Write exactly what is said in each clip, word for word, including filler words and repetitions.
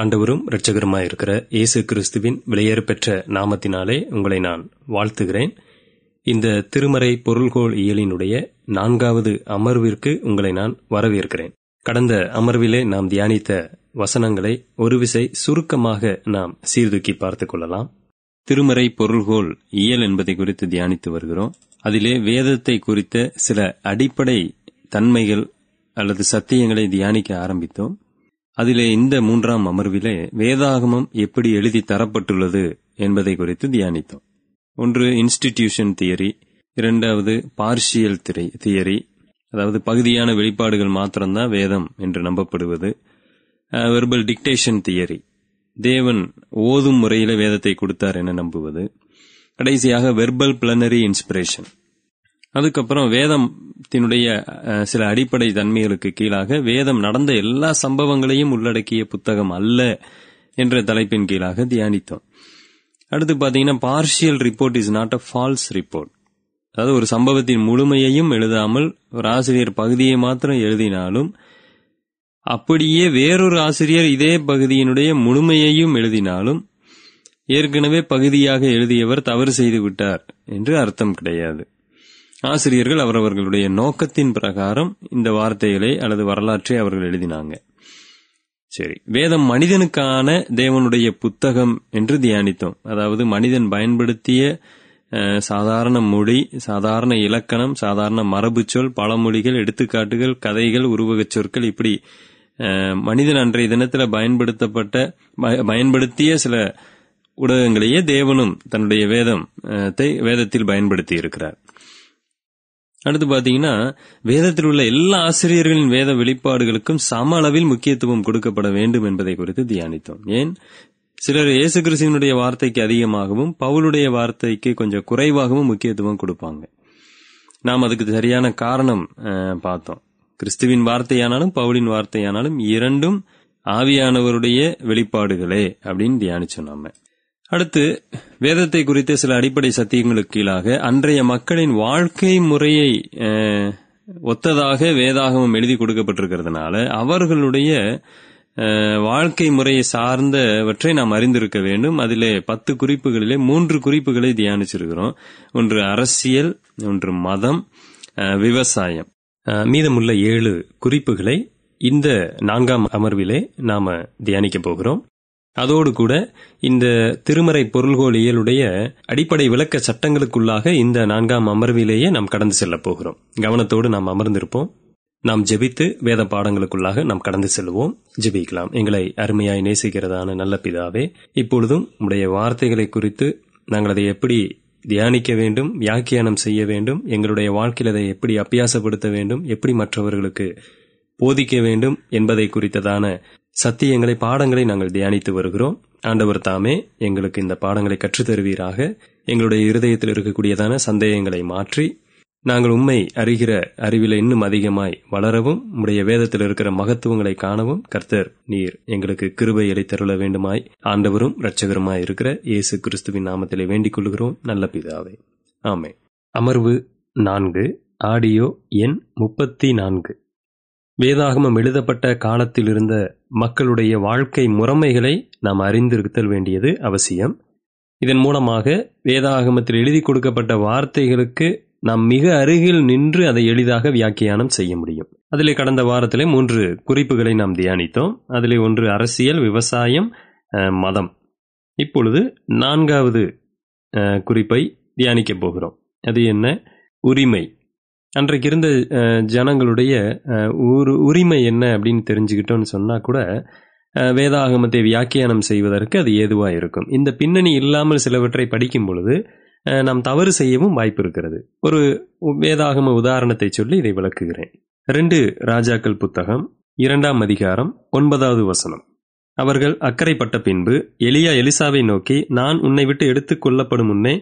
ஆண்டவரும் இரட்சகருமாயிருக்கிற இயேசு கிறிஸ்துவின் விலையேறு பெற்ற நாமத்தினாலே உங்களை நான் வாழ்த்துகிறேன். இந்த திருமறை பொருள்கோள் இயலினுடைய நான்காவது அமர்விற்கு உங்களை நான் வரவேற்கிறேன். கடந்த அமர்விலே நாம் தியானித்த வசனங்களை ஒருவிசை சுருக்கமாக நாம் சீர்தூக்கி பார்த்துக் கொள்ளலாம். திருமறை பொருள்கோள் இயல் என்பதை குறித்து தியானித்து வருகிறோம். அதிலே வேதத்தை குறித்த சில அடிப்படை தன்மைகள் அல்லது சத்தியங்களை தியானிக்க ஆரம்பித்தோம். அதிலே இந்த மூன்றாம் அமர்விலே வேதாகமம் எப்படி எழுதி தரப்பட்டுள்ளது என்பதை குறித்து தியானித்தோம். ஒன்று இன்ஸ்டிடியூஷன் தியரி, இரண்டாவது பார்ஷியல் தியரி, அதாவது பகுதியான வெளிப்பாடுகள் மாத்திரம்தான் வேதம் என்று நம்பப்படுவது, வெர்பல் டிக்டேஷன் தியரி, தேவன் ஓதும் முறையில வேதத்தை கொடுத்தார் என நம்புவது, கடைசியாக வெர்பல் பிளனரி இன்ஸ்பிரேஷன். அதுக்கப்புறம் வேதத்தினுடைய சில அடிப்படை தன்மைகளுக்கு கீழாக வேதம் நடந்த எல்லா சம்பவங்களையும் உள்ளடக்கிய புத்தகம் அல்ல என்ற தலைப்பின் கீழாக தியானித்தோம். அடுத்து பாத்தீங்கன்னா partial report is not a false report, அதாவது ஒரு சம்பவத்தின் முழுமையையும் எழுதாமல் ஒரு ஆசிரியர் பகுதியை மாத்திரம் எழுதினாலும் அப்படியே வேறொரு ஆசிரியர் இதே பகுதியினுடைய முழுமையையும் எழுதினாலும் ஏற்கனவே பகுதியாக எழுதியவர் தவறு செய்து விட்டார் என்று அர்த்தம் கிடையாது. ஆசிரியர்கள் அவரவர்களுடைய நோக்கத்தின் பிரகாரம் இந்த வார்த்தைகளை அல்லது வரலாற்றை அவர்கள் எழுதினாங்க. சரி, வேதம் மனிதனுக்கான தேவனுடைய புத்தகம் என்று தியானித்தோம். அதாவது மனிதன் பயன்படுத்திய சாதாரண மொழி, சாதாரண இலக்கணம், சாதாரண மரபு சொல், பழமொழிகள், எடுத்துக்காட்டுகள், கதைகள், உருவகச் சொற்கள், இப்படி மனிதன் அன்றைய தினத்துல பயன்படுத்தப்பட்ட பயன்படுத்திய சில ஊடகங்களையே தேவனும் தன்னுடைய வேதத்தை வேதத்தில் பயன்படுத்தி இருக்கிறார். அடுத்து பாத்தீங்கன்னா வேதத்தில் உள்ள எல்லா ஆசிரியர்களின் வேத வெளிப்பாடுகளுக்கும் சம அளவில் முக்கியத்துவம் கொடுக்கப்பட வேண்டும் என்பதை குறித்து தியானித்தோம். ஏன் சிலர் இயேசு கிறிஸ்துவினுடைய வார்த்தைக்கு அதிகமாகவும் பவுலுடைய வார்த்தைக்கு கொஞ்சம் குறைவாகவும் முக்கியத்துவம் கொடுப்பாங்க. நாம் அதுக்கு சரியான காரணம் பார்த்தோம். கிறிஸ்துவின் வார்த்தையானாலும் பவுலின் வார்த்தையானாலும் இரண்டும் ஆவியானவருடைய வெளிப்பாடுகளே அப்படின்னு தியானிச்சோம் நாம. அடுத்து வேதத்தை குறித்த சில அடிப்படை சத்தியங்களுக்கு கீழாக அன்றைய மக்களின் வாழ்க்கை முறையை ஒத்ததாக வேதாகமம் எழுதி கொடுக்கப்பட்டிருக்கிறதுனால அவர்களுடைய வாழ்க்கை முறையை சார்ந்தவற்றை நாம் அறிந்திருக்க வேண்டும். அதிலே பத்து குறிப்புகளிலே மூன்று குறிப்புகளை தியானிச்சிருக்கிறோம். ஒன்று அரசியல், ஒன்று மதம், விவசாயம். மீதமுள்ள ஏழு குறிப்புகளை இந்த நான்காம் அமர்விலே நாம தியானிக்க போகிறோம். அதோடு கூட இந்த திருமறை பொருள்கோள் இயலுடைய அடிப்படை விளக்க சட்டங்களுக்குள்ளாக இந்த நான்காம் அமர்விலேயே நாம் கடந்து செல்ல போகிறோம். கவனத்தோடு நாம் அமர்ந்திருப்போம். நாம் ஜெபித்து வேத பாடங்களுக்குள்ளாக நாம் கடந்து செல்வோம். ஜெபிக்கலாம். எங்களை அருமையாய் நேசிக்கிறதான நல்ல பிதாவே, இப்பொழுதும் உடைய வார்த்தைகளை குறித்து நாங்கள் அதை எப்படி தியானிக்க வேண்டும், வியாக்கியானம் செய்ய வேண்டும், எங்களுடைய வாழ்க்கையில் அதை எப்படி அபியாசப்படுத்த வேண்டும், எப்படி மற்றவர்களுக்கு போதிக்க வேண்டும் என்பதை குறித்ததான சத்தியங்களை, பாடங்களை நாங்கள் தியானித்து வருகிறோம். ஆண்டவர் தாமே எங்களுக்கு இந்த பாடங்களை கற்றுத் தருவீராக. எங்களுடைய இருதயத்தில் இருக்கக்கூடியதான சந்தேகங்களை மாற்றி நாங்கள் உம்மை அறிகிற அறிவில இன்னும் அதிகமாய் வளரவும் உடைய வேதத்தில் இருக்கிற மகத்துவங்களை காணவும் கர்த்தர் நீர் எங்களுக்கு கிருபையை தருள வேண்டுமாய். ஆண்டவரும் இரட்சகருமாய் இருக்கிற இயேசு கிறிஸ்துவின் நாமத்திலே வேண்டிக் கொள்கிறோம் நல்ல பிதாவே, ஆமே. அமர்வு நான்கு, ஆடியோ எண் முப்பத்தி நான்கு. வேதாகமம் எழுதப்பட்ட காலத்தில் இருந்த மக்களுடைய வாழ்க்கை முறைமைகளை நாம் அறிந்திருத்தல் வேண்டியது அவசியம். இதன் மூலமாக வேதாகமத்தில் எழுதி கொடுக்கப்பட்ட வார்த்தைகளுக்கு நாம் மிக அருகில் நின்று அதை எளிதாக வியாக்கியானம் செய்ய முடியும். அதிலே கடந்த வாரத்திலே மூன்று குறிப்புகளை நாம் தியானித்தோம். அதிலே ஒன்று அரசியல், விவசாயம், மதம். இப்பொழுது நான்காவது குறிப்பை தியானிக்க போகிறோம். அது என்ன? உரிமை. அன்றைக்கு இருந்த ஜனங்களுடைய உரிமை என்ன அப்படின்னு தெரிஞ்சுக்கிட்டோன்னு சொன்னா கூட வேதாகமத்தை வியாக்கியானம் செய்வதற்கு அது ஏதுவாக இருக்கும். இந்த பின்னணி இல்லாமல் சிலவற்றை படிக்கும் பொழுது நாம் தவறு செய்யவும் வாய்ப்பு இருக்கிறது. ஒரு வேதாகம உதாரணத்தை சொல்லி இதை விளக்குகிறேன். ரெண்டு ராஜாக்கள் புத்தகம் இரண்டாம் அதிகாரம் ஒன்பதாவது வசனம். அவர்கள் அக்கறைப்பட்ட பின்பு எலியா எலிசாவை நோக்கி, நான் உன்னை விட்டு எடுத்துக் கொள்ளப்படும் முன்னே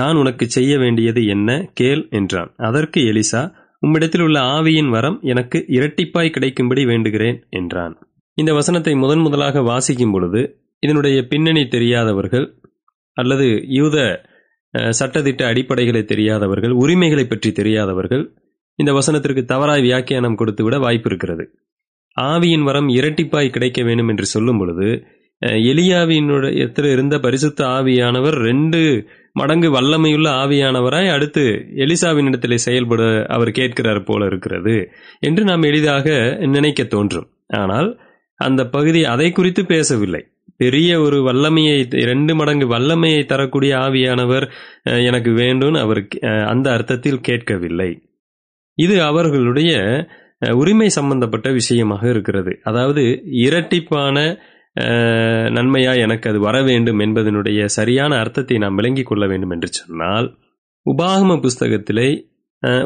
நான் உனக்கு செய்ய வேண்டியது என்ன, கேள் என்றான். அதற்கு எலிசா, உம்மிடத்தில் உள்ள ஆவியின் வரம் எனக்கு இரட்டிப்பாய் கிடைக்கும்படி வேண்டுகிறேன் என்றான். இந்த வசனத்தை முதன் முதலாக வாசிக்கும் பொழுது இதனுடைய பின்னணி தெரியாதவர்கள் அல்லது யூத சட்டத்திட்ட அடிப்படைகளை தெரியாதவர்கள், உரிமைகளை பற்றி தெரியாதவர்கள் இந்த வசனத்திற்கு தவறாய் வியாக்கியானம் கொடுத்துவிட வாய்ப்பு இருக்கிறது. ஆவியின் வரம் இரட்டிப்பாய் கிடைக்க வேண்டும் என்று சொல்லும் பொழுது எலியாவினோட இடத்துல இருந்த பரிசுத்த ஆவியானவர் ரெண்டு மடங்கு வல்லமையுள்ள ஆவியானவராய் அடுத்து எலிசாவின் இடத்திலே செயல்பட அவர் கேட்கிறார் போல இருக்கிறது என்று நாம் எளிதாக நினைக்க தோன்றும். ஆனால் அந்த பகுதி அதை குறித்து பேசவில்லை. பெரிய ஒரு வல்லமையை, இரண்டு மடங்கு வல்லமையை தரக்கூடிய ஆவியானவர் எனக்கு வேண்டும் அவர் அந்த அர்த்தத்தில் கேட்கவில்லை. இது அவர்களுடைய உரிமை சம்பந்தப்பட்ட விஷயமாக இருக்கிறது. அதாவது இரட்டிப்பான நன்மையா எனக்கு அது வர வேண்டும் என்பதனுடைய சரியான அர்த்தத்தை நாம் விளங்கி கொள்ள வேண்டும் என்று சொன்னால் உபாகம புஸ்தகத்திலே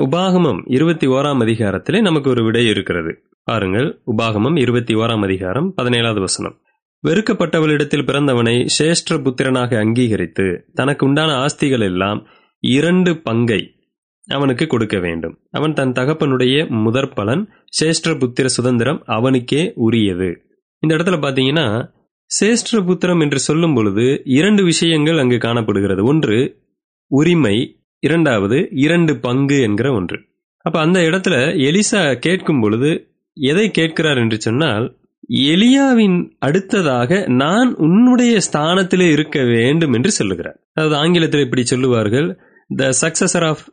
உபாகமம் இருபத்தி ஓராம் அதிகாரத்திலே நமக்கு ஒரு விடை இருக்கிறது. பாருங்கள், உபாகமம் இருபத்தி ஓராம் அதிகாரம் பதினேழாவது வசனம். வெறுக்கப்பட்டவளிடத்தில் பிறந்தவனை சேஷ்ட புத்திரனாக அங்கீகரித்து தனக்கு உண்டான ஆஸ்திகள் எல்லாம் இரண்டு பங்கை அவனுக்கு கொடுக்க வேண்டும். அவன் தன் தகப்பனுடைய முதற் பலன், சேஷ்ட புத்திர சுதந்திரம் அவனுக்கே உரியது. இந்த இடத்துல பாத்தீங்கன்னா சேஷ்ட புத்திரம் என்று சொல்லும் பொழுது இரண்டு விஷயங்கள் அங்கு காணப்படுகிறது. ஒன்று உரிமை, இரண்டாவது இரண்டு பங்கு என்கிற ஒன்று. அப்ப அந்த இடத்துல எலிசா கேட்கும் பொழுது எதை கேட்கிறார் என்று சொன்னால், எலியாவின் அடுத்ததாக நான் உன்னுடைய ஸ்தானத்திலே இருக்க வேண்டும் என்று சொல்லுகிறார். அதாவது ஆங்கிலத்தில் இப்படி சொல்லுவார்கள், த சக்சஸர் ஆஃப்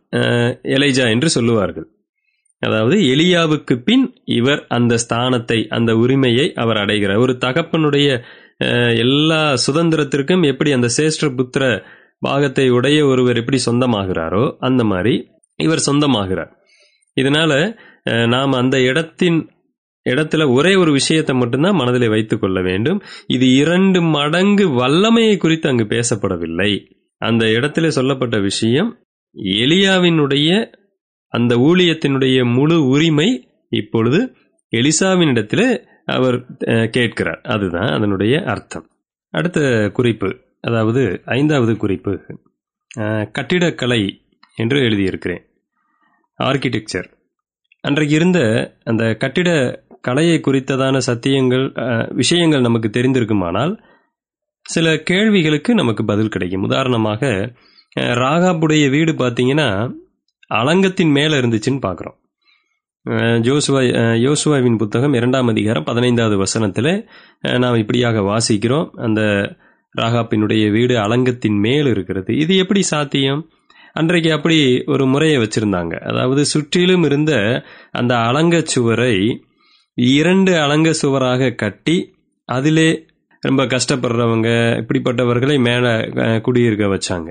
எலைஜா என்று சொல்லுவார்கள். அதாவது எலியாவுக்கு பின் இவர் அந்த ஸ்தானத்தை, அந்த உரிமையை அவர் அடைகிறார். ஒரு தகப்பனுடைய எல்லா சுதந்திரத்திற்கும் எப்படி அந்த சேஷ்ட புத்திர பாகத்தை உடைய ஒருவர் எப்படி சொந்தமாகிறாரோ அந்த மாதிரி இவர் சொந்தமாகிறார். இதனால நாம் அந்த இடத்தின் இடத்துல ஒரே ஒரு விஷயத்தை மட்டும்தான் மனதிலே வைத்துக் கொள்ள வேண்டும். இது இரண்டு மடங்கு வல்லமையை குறித்து அங்கு பேசப்படவில்லை. அந்த இடத்துல சொல்லப்பட்ட விஷயம் எலியாவினுடைய அந்த ஊழியத்தினுடைய முழு உரிமை இப்பொழுது எலிசாவின் இடத்துல அவர் கேட்கிறார். அதுதான் அதனுடைய அர்த்தம். அடுத்த குறிப்பு, அதாவது ஐந்தாவது குறிப்பு, கட்டிடக்கலை என்று எழுதியிருக்கிறேன், ஆர்கிடெக்சர். அன்றைக்கு இருந்த அந்த கட்டிட கலையை குறித்ததான சத்தியங்கள் விஷயங்கள் நமக்கு தெரிந்திருக்குமானால் சில கேள்விகளுக்கு நமக்கு பதில் கிடைக்கும். உதாரணமாக ராகாபுடைய வீடு பார்த்தீங்கன்னா அலங்கத்தின் மேலே இருந்துச்சுன்னு பார்க்குறோம். ஜோசுவா யோசுவாவின் புத்தகம் இரண்டாம் அதிகாரம் பதினைந்தாவது வசனத்தில் நாம் இப்படியாக வாசிக்கிறோம், அந்த ராகாப்பினுடைய வீடு அலங்கத்தின் மேல் இருக்கிறது. இது எப்படி சாத்தியம்? அன்றைக்கு அப்படி ஒரு முறையை வச்சிருந்தாங்க. அதாவது சுற்றிலும் இருந்த அந்த அலங்க சுவரை இரண்டு அலங்க சுவராக கட்டி அதிலே ரொம்ப கஷ்டப்படுறவங்க இப்படிப்பட்டவர்களை மேலே குடியிருக்க வச்சாங்க.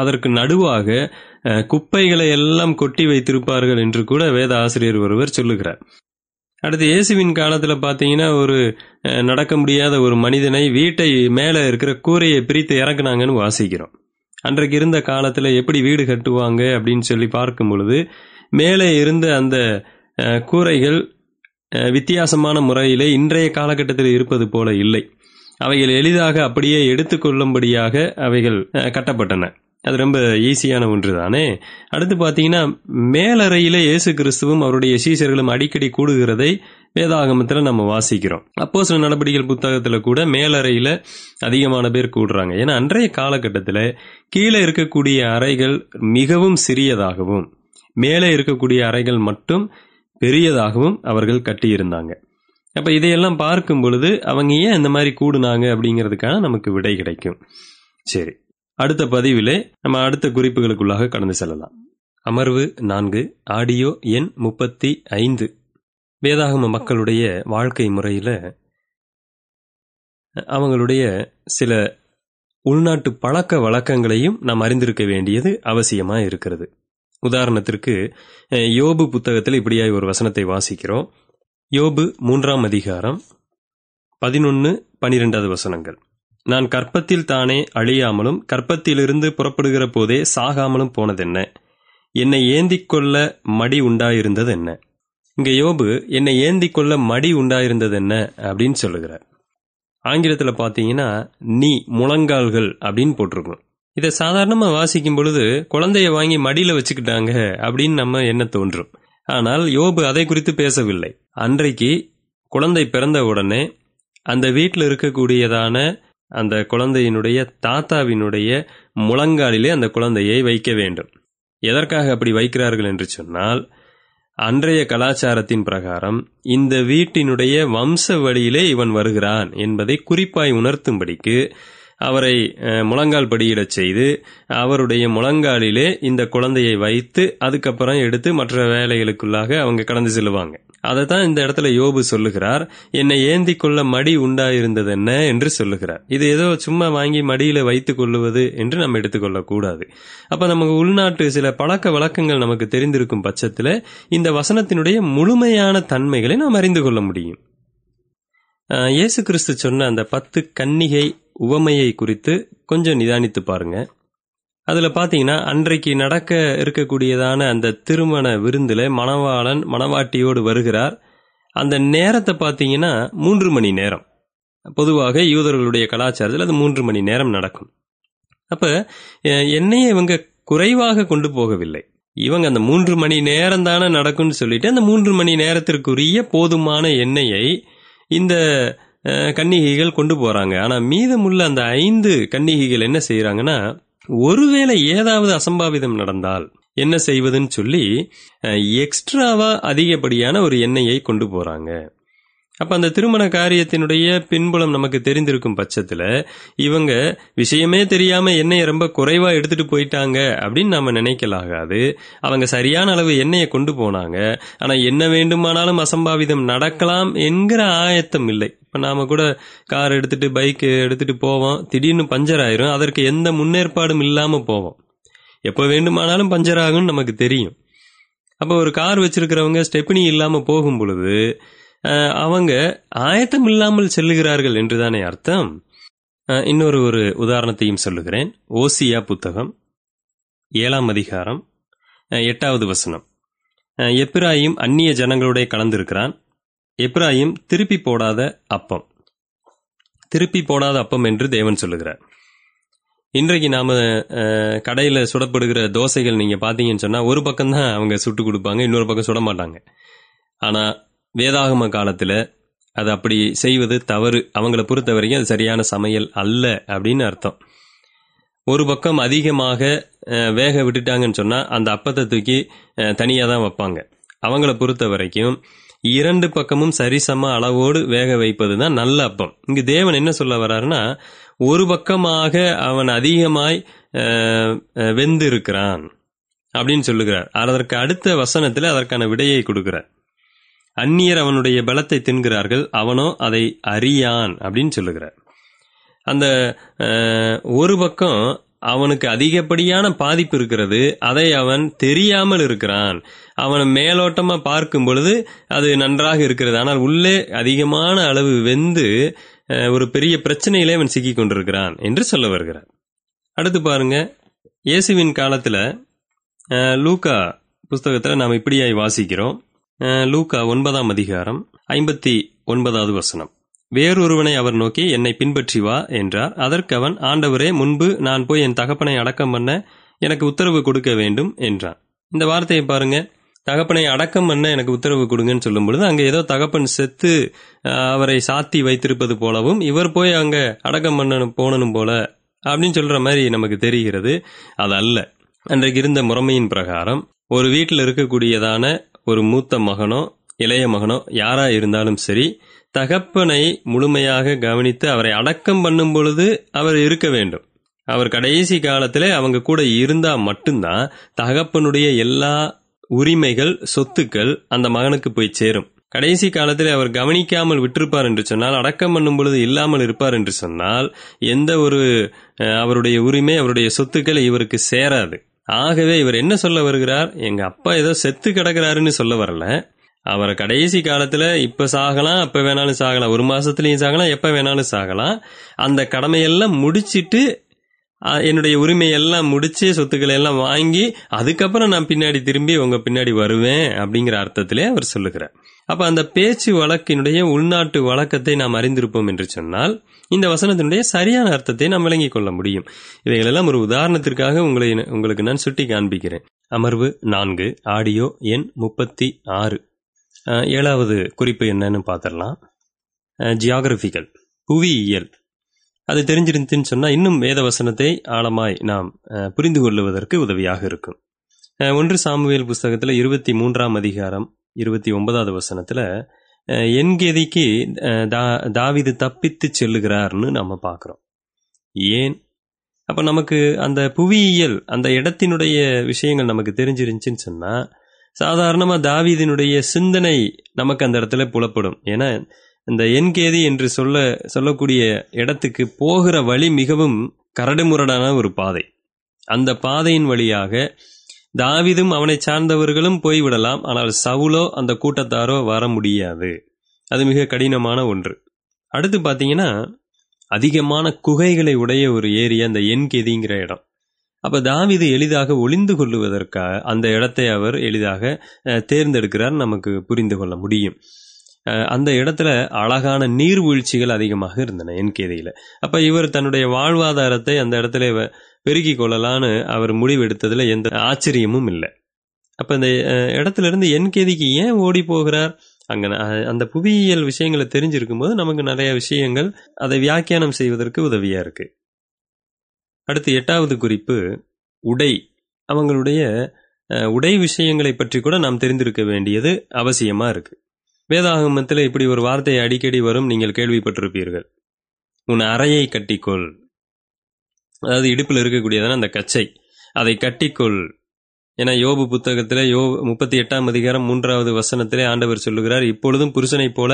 அதற்கு நடுவாக குப்பைகளை எல்லாம் கொட்டி வைத்திருப்பார்கள் என்று கூட வேத ஆசிரியர் ஒருவர் சொல்லுகிறார். அடுத்து இயேசுவின் காலத்தில் பார்த்தீங்கன்னா ஒரு நடக்க முடியாத ஒரு மனிதனை வீட்டை மேலே இருக்கிற கூரையை பிரித்து இறக்குனாங்கன்னு வாசிக்கிறோம். அன்றைக்கு இருந்த காலத்தில் எப்படி வீடு கட்டுவாங்க அப்படின்னு சொல்லி பார்க்கும் பொழுது மேலே இருந்த அந்த கூரைகள் வித்தியாசமான முறையிலே இன்றைய காலகட்டத்தில் இருப்பது போல இல்லை. அவைகள் எளிதாக அப்படியே எடுத்துக்கொள்ளும்படியாக அவைகள் கட்டப்பட்டன. அது ரொம்ப ஈஸியான ஒன்று தானே. அடுத்து பார்த்தீங்கன்னா மேலறையிலே இயேசு கிறிஸ்துவும் அவருடைய சீஷர்களும் அடிக்கடி கூடுகிறதை வேதாகமத்தில் நம்ம வாசிக்கிறோம். அப்போஸ்தலர் நடபடிகள் புத்தகத்தில் கூட மேலறையில் அதிகமான பேர் கூடுறாங்க. ஏன்னா அன்றைய காலகட்டத்தில் கீழே இருக்கக்கூடிய அறைகள் மிகவும் சிறியதாகவும் மேலே இருக்கக்கூடிய அறைகள் மட்டும் பெரியதாகவும் அவர்கள் கட்டியிருந்தாங்க. அப்போ இதையெல்லாம் பார்க்கும் பொழுது அவங்க ஏன் இந்த மாதிரி கூடுனாங்க அப்படிங்கிறதுக்கான நமக்கு விடை கிடைக்கும். சரி, அடுத்த பதிவிலே நம்ம அடுத்த குறிப்புகளுக்குள்ளாக கடந்து செல்லலாம். அமர்வு நான்கு, ஆடியோ எண் முப்பத்தி ஐந்து, வேதாகம மக்களுடைய வாழ்க்கை முறையில் அவங்களுடைய சில உள்நாட்டு பழக்க வழக்கங்களையும் நாம் அறிந்திருக்க வேண்டியது அவசியமாக இருக்கிறது. உதாரணத்திற்கு யோபு புத்தகத்தில் இப்படியாய் ஒரு வசனத்தை வாசிக்கிறோம். யோபு மூன்றாம் அதிகாரம் பதினொன்று பனிரெண்டாவது வசனங்கள். நான் கற்பத்தில் தானே அழியாமலும் கற்பத்திலிருந்து புறப்படுகிற போதே சாகாமலும் போனதென்ன? என்னை ஏந்திக்கொள்ள மடி உண்டாயிருந்தது என்ன? இங்கே யோபு என்னை ஏந்திக்கொள்ள மடி உண்டாயிருந்தது என்ன அப்படின்னு சொல்லுகிறார். ஆங்கிலத்தில் பார்த்தீங்கன்னா நீ முழங்கால்கள் அப்படின்னு போட்டிருக்கணும். இதை சாதாரணமாக வாசிக்கும் பொழுது குழந்தைய வாங்கி மடியில் வச்சுக்கிட்டாங்க அப்படின்னு நம்ம என்ன தோன்றும். ஆனால் யோபு அதை குறித்து பேசவில்லை. அன்றைக்கு குழந்தை பிறந்த உடனே அந்த வீட்டில் இருக்கக்கூடியதான அந்த குழந்தையினுடைய தாத்தாவினுடைய முழங்காலிலே அந்த குழந்தையை வைக்க வேண்டும். எதற்காக அப்படி வைக்கிறார்கள் என்று சொன்னால் அன்றைய கலாச்சாரத்தின் பிரகாரம் இந்த வீட்டினுடைய வம்ச வழியிலே இவன் வருகிறான் என்பதை குறிப்பாய் உணர்த்தும்படிக்கு அவரை முழங்கால் படியிடச் செய்து அவருடைய முழங்காலிலே இந்த குழந்தையை வைத்து அதுக்கப்புறம் எடுத்து மற்ற வேலைகளுக்குள்ளாக அவங்க கடந்து செல்லுவாங்க. அதைத்தான் இந்த இடத்துல யோபு சொல்லுகிறார், என்னை ஏந்தி கொள்ள மடி உண்டாயிருந்தது என்ன என்று சொல்லுகிறார். இது ஏதோ சும்மா வாங்கி மடியில வைத்துக் கொள்ளுவது என்று நம்ம எடுத்துக்கொள்ள கூடாது. அப்ப நமக்கு உள்நாட்டு சில பழக்க வழக்கங்கள் நமக்கு தெரிந்திருக்கும் பட்சத்துல இந்த வசனத்தினுடைய முழுமையான தன்மைகளை நாம் அறிந்து கொள்ள முடியும். இயேசு கிறிஸ்து சொன்ன அந்த பத்து கன்னிகை உவமையை குறித்து கொஞ்சம் நிதானித்து பாருங்க. அதில் பார்த்தீங்கன்னா அன்றைக்கு நடக்க இருக்கக்கூடியதான அந்த திருமண விருந்தில் மணவாளன் மணவாட்டியோடு வருகிறார். அந்த நேரத்தை பார்த்தீங்கன்னா மூன்று மணி நேரம் பொதுவாக யூதர்களுடைய கலாச்சாரத்தில் அது மூன்று மணி நேரம் நடக்கும். அப்போ என்னையே இவங்க குறைவாக கொண்டு போகவில்லை, இவங்க அந்த மூன்று மணி நேரம் தானே நடக்கும்னு சொல்லிட்டு அந்த மூன்று மணி நேரத்திற்குரிய போதுமான எண்ணெயை இந்த கன்னிகைகள் கொண்டு போறாங்க. ஆனால் மீதமுள்ள அந்த ஐந்து கன்னிகைகள் என்ன செய்யறாங்கன்னா, ஒருவேளை ஏதாவது அசம்பாவிதம் நடந்தால் என்ன செய்வதுன்னு சொல்லி எக்ஸ்ட்ராவா அதிகப்படியான ஒரு எண்ணெயை கொண்டு போறாங்க. அப்ப அந்த திருமண காரியத்தினுடைய பின்புலம் நமக்கு தெரிந்திருக்கும் பட்சத்துல இவங்க விஷயமே தெரியாம எண்ணெயை ரொம்ப குறைவா எடுத்துட்டு போயிட்டாங்க அப்படின்னு நாம நினைக்கலாகாது. அவங்க சரியான அளவு எண்ணெயை கொண்டு போனாங்க. ஆனா என்ன வேண்டுமானாலும் அசம்பாவிதம் நடக்கலாம் என்கிற ஆயத்தம் இல்லை. இப்ப நாம கூட கார் எடுத்துட்டு பைக் எடுத்துட்டு போவோம், திடீர்னு பஞ்சர் ஆயிரும், அதற்கு எந்த முன்னேற்பாடும் இல்லாம போவோம், எப்ப வேண்டுமானாலும் பஞ்சர் ஆகும்னு நமக்கு தெரியும். அப்ப ஒரு கார் வச்சிருக்கிறவங்க ஸ்டெப்னி இல்லாம போகும் பொழுது அவங்க ஆயத்தம் இல்லாமல் செல்லுகிறார்கள் என்றுதானே அர்த்தம். இன்னொரு ஒரு உதாரணத்தையும் சொல்லுகிறேன். ஓசியா புத்தகம் ஏழாம் அதிகாரம் எட்டாவது வசனம். எப்ராயிம் அந்நிய ஜனங்களுடைய கலந்திருக்கிறான், எப்ராயிம் திருப்பி போடாத அப்பம், திருப்பி போடாத அப்பம் என்று தேவன் சொல்லுகிறார். இன்றைக்கு நாம கடையில சுடப்படுகிற தோசைகள் நீங்க பாத்தீங்கன்னு சொன்னா ஒரு பக்கம் தான் அவங்க சுட்டு கொடுப்பாங்க, இன்னொரு பக்கம் சுட மாட்டாங்க. ஆனா வேதாகம காலத்துல அது அப்படி செய்வது தவறு, அவங்கள பொறுத்த வரைக்கும் அது சரியான சமையல் அல்ல அப்படின்னு அர்த்தம். ஒரு பக்கம் அதிகமாக வேக விட்டுட்டாங்கன்னு சொன்னா அந்த அப்பத்தை தூக்கி தனியா தான் வைப்பாங்க. அவங்கள பொறுத்த வரைக்கும் இரண்டு பக்கமும் சரிசம அளவோடு வேக வைப்பது தான் நல்ல அப்பம். இங்கு தேவன் என்ன சொல்ல வர்றாருன்னா, ஒரு பக்கமாக அவன் அதிகமாய் வெந்து இருக்கிறான் அப்படின்னு சொல்லுகிறார். அதற்கு அடுத்த வசனத்துல அதற்கான விடையை கொடுக்கிறார். அந்நியர் அவனுடைய பலத்தை தின்கிறார்கள், அவனோ அதை அறியான் அப்படின்னு சொல்லுகிறார். அந்த ஒரு பக்கம் அவனுக்கு அதிகப்படியான பாதிப்பு இருக்கிறது, அதை அவன் தெரியாமல் இருக்கிறான். அவன் மேலோட்டமா பார்க்கும் பொழுது அது நன்றாக இருக்கிறது, ஆனால் உள்ளே அதிகமான அளவு வெந்து ஒரு பெரிய பிரச்சனையிலே அவன் சிக்கி கொண்டிருக்கிறான் என்று சொல்ல வருகிறார். அடுத்து பாருங்க, இயேசுவின் காலத்துல லூக்கா புஸ்தகத்துல நாம் இப்படியாய் வாசிக்கிறோம். லூக்கா ஒன்பதாம் அதிகாரம் ஐம்பத்தி ஒன்பதாவது வசனம். வேறொருவனை அவர் நோக்கி, என்னை பின்பற்றி வா என்றார். அதற்கு அவன், ஆண்டவரே, முன்பு நான் போய் என் தகப்பனை அடக்கம் பண்ண எனக்கு உத்தரவு கொடுக்க வேண்டும் என்றான். இந்த வார்த்தையை பாருங்க, தகப்பனை அடக்கம் பண்ண எனக்கு உத்தரவு கொடுங்கன்னு சொல்லும் பொழுது அங்க ஏதோ தகப்பன் செத்து அவரை சாத்தி வைத்திருப்பது போலவும் இவர் போய் அங்க அடக்கம் பண்ணணும் போனனும் போல அப்படின்னு சொல்ற மாதிரி நமக்கு தெரிகிறது. அது அல்ல. அன்றைக்கு இருந்த முறைமையின் பிரகாரம் ஒரு வீட்டில் இருக்கக்கூடியதான ஒரு மூத்த மகனோ இளைய மகனோ யாரா இருந்தாலும் சரி, தகப்பனை முழுமையாக கவனித்து அவரை அடக்கம் பண்ணும் பொழுது அவர் இருக்க வேண்டும். அவர் கடைசி காலத்திலே அவங்க கூட இருந்தா மட்டும்தான் தகப்பனுடைய எல்லா உரிமைகள் சொத்துக்கள் அந்த மகனுக்கு போய் சேரும். கடைசி காலத்திலே அவர் கவனிக்காமல் விட்டிருப்பார் என்று சொன்னால், அடக்கம் பண்ணும் பொழுது இல்லாமல் இருப்பார் என்று சொன்னால், எந்த ஒரு அவருடைய உரிமை அவருடைய சொத்துக்கள் இவருக்கு சேராது. ஆகவே இவர் என்ன சொல்ல வருகிறார், எங்க அப்பா ஏதோ செத்து கிடக்கிறாருன்னு சொல்ல வரல. அவரை கடைசி காலத்துல இப்ப சாகலாம், அப்ப வேணாலும் சாகலாம், ஒரு மாசத்துலயும் சாகலாம், எப்ப வேணாலும் சாகலாம். அந்த கடமையெல்லாம் முடிச்சிட்டு என்னுடைய உரிமையெல்லாம் முடிச்சு சொத்துக்களை எல்லாம் வாங்கி அதுக்கப்புறம் நான் பின்னாடி திரும்பி உங்க பின்னாடி வருவேன் அப்படிங்கிற அர்த்தத்திலே அவர் சொல்லுகிறார். அப்ப அந்த பேச்சு வழக்கினுடைய உள்நாட்டு வழக்கத்தை நாம் அறிந்திருப்போம் என்று சொன்னால் இந்த வசனத்தினுடைய சரியான அர்த்தத்தை நாம் விளங்கிக் கொள்ள முடியும். இவைகளெல்லாம் ஒரு உதாரணத்திற்காக உங்களை உங்களுக்கு நான் சுட்டி காண்பிக்கிறேன். அமர்வு நான்கு ஆடியோ எண் முப்பத்தி ஆறு. ஏழாவது குறிப்பு என்னன்னு பார்த்திடலாம். ஜியாகிரபிக்கல், புவியியல். அது தெரிஞ்சிருந்துன்னு சொன்னா இன்னும் வேதவசனத்தை ஆழமாய் நாம் புரிந்து கொள்ளுவதற்கு உதவியாக இருக்கும். ஒன்று சாமுவேல் புஸ்தகத்தில் இருபத்தி மூன்றாம் அதிகாரம் இருபத்தி ஒன்பதாவது வசனத்தில் என்கேதிக்கு தா தாவீது தப்பித்து செல்லுகிறார்னு நம்ம பார்க்குறோம். ஏன்? அப்போ நமக்கு அந்த புவியியல் அந்த இடத்தினுடைய விஷயங்கள் நமக்கு தெரிஞ்சிருந்துச்சின்னு சொன்னால் சாதாரணமாக தாவீதினுடைய சிந்தனை நமக்கு அந்த இடத்துல புலப்படும். ஏன்னா இந்த என்கேதி என்று சொல்ல சொல்லக்கூடிய இடத்துக்கு போகிற வழி மிகவும் கரடுமுரடான ஒரு பாதை. அந்த பாதையின் வழியாக தாவீதும் அவனை சார்ந்தவர்களும் போய்விடலாம், ஆனால் சவுலோ அந்த கூட்டத்தாரோ வர முடியாது. அது மிக கடினமான ஒன்று. அடுத்து பார்த்தீங்கன்னா அதிகமான குகைகளை உடைய ஒரு ஏரியா அந்த என்கேதிங்கிற இடம். அப்போ தாவீது எளிதாக ஒளிந்து கொள்ளுவதற்காக அந்த இடத்தை அவர் எளிதாக தேர்ந்தெடுக்கிறார், நமக்கு புரிந்து கொள்ள முடியும். அந்த இடத்துல அழகான நீர்வீழ்ச்சிகள் அதிகமாக இருந்தன என்கேதியில். அப்போ இவர் தன்னுடைய வாழ்வாதாரத்தை அந்த இடத்துல பெருக்கி கொள்ளலான்னு அவர் முடிவெடுத்ததில் எந்த ஆச்சரியமும் இல்லை. அப்போ இந்த இடத்துல இருந்து என்கேதிக்கு ஏன் ஓடி போகிறார்? அங்கே அந்த புவியியல் விஷயங்களை தெரிஞ்சிருக்கும் போது நமக்கு நிறைய விஷயங்கள் அதை வியாக்கியானம் செய்வதற்கு உதவியாக இருக்குது. அடுத்து எட்டாவது குறிப்பு உடை. அவங்களுடைய உடை விஷயங்களை பற்றி கூட நாம் தெரிந்திருக்க வேண்டியது அவசியமாக இருக்குது. வேதாகமத்தில் இப்படி ஒரு வார்த்தை அடிக்கடி வரும், நீங்கள் கேள்விப்பட்டிருப்பீர்கள். உன் அறையை கட்டிக்கொள், அதாவது இடுப்பில் இருக்கக்கூடியதான அந்த கச்சை, அதை கட்டிக்கொள். ஏன்னா யோபு புத்தகத்தில் யோ முப்பத்தி எட்டாம் அதிகாரம் மூன்றாவது வசனத்திலே ஆண்டவர் சொல்லுகிறார், இப்பொழுதும் புருஷனை போல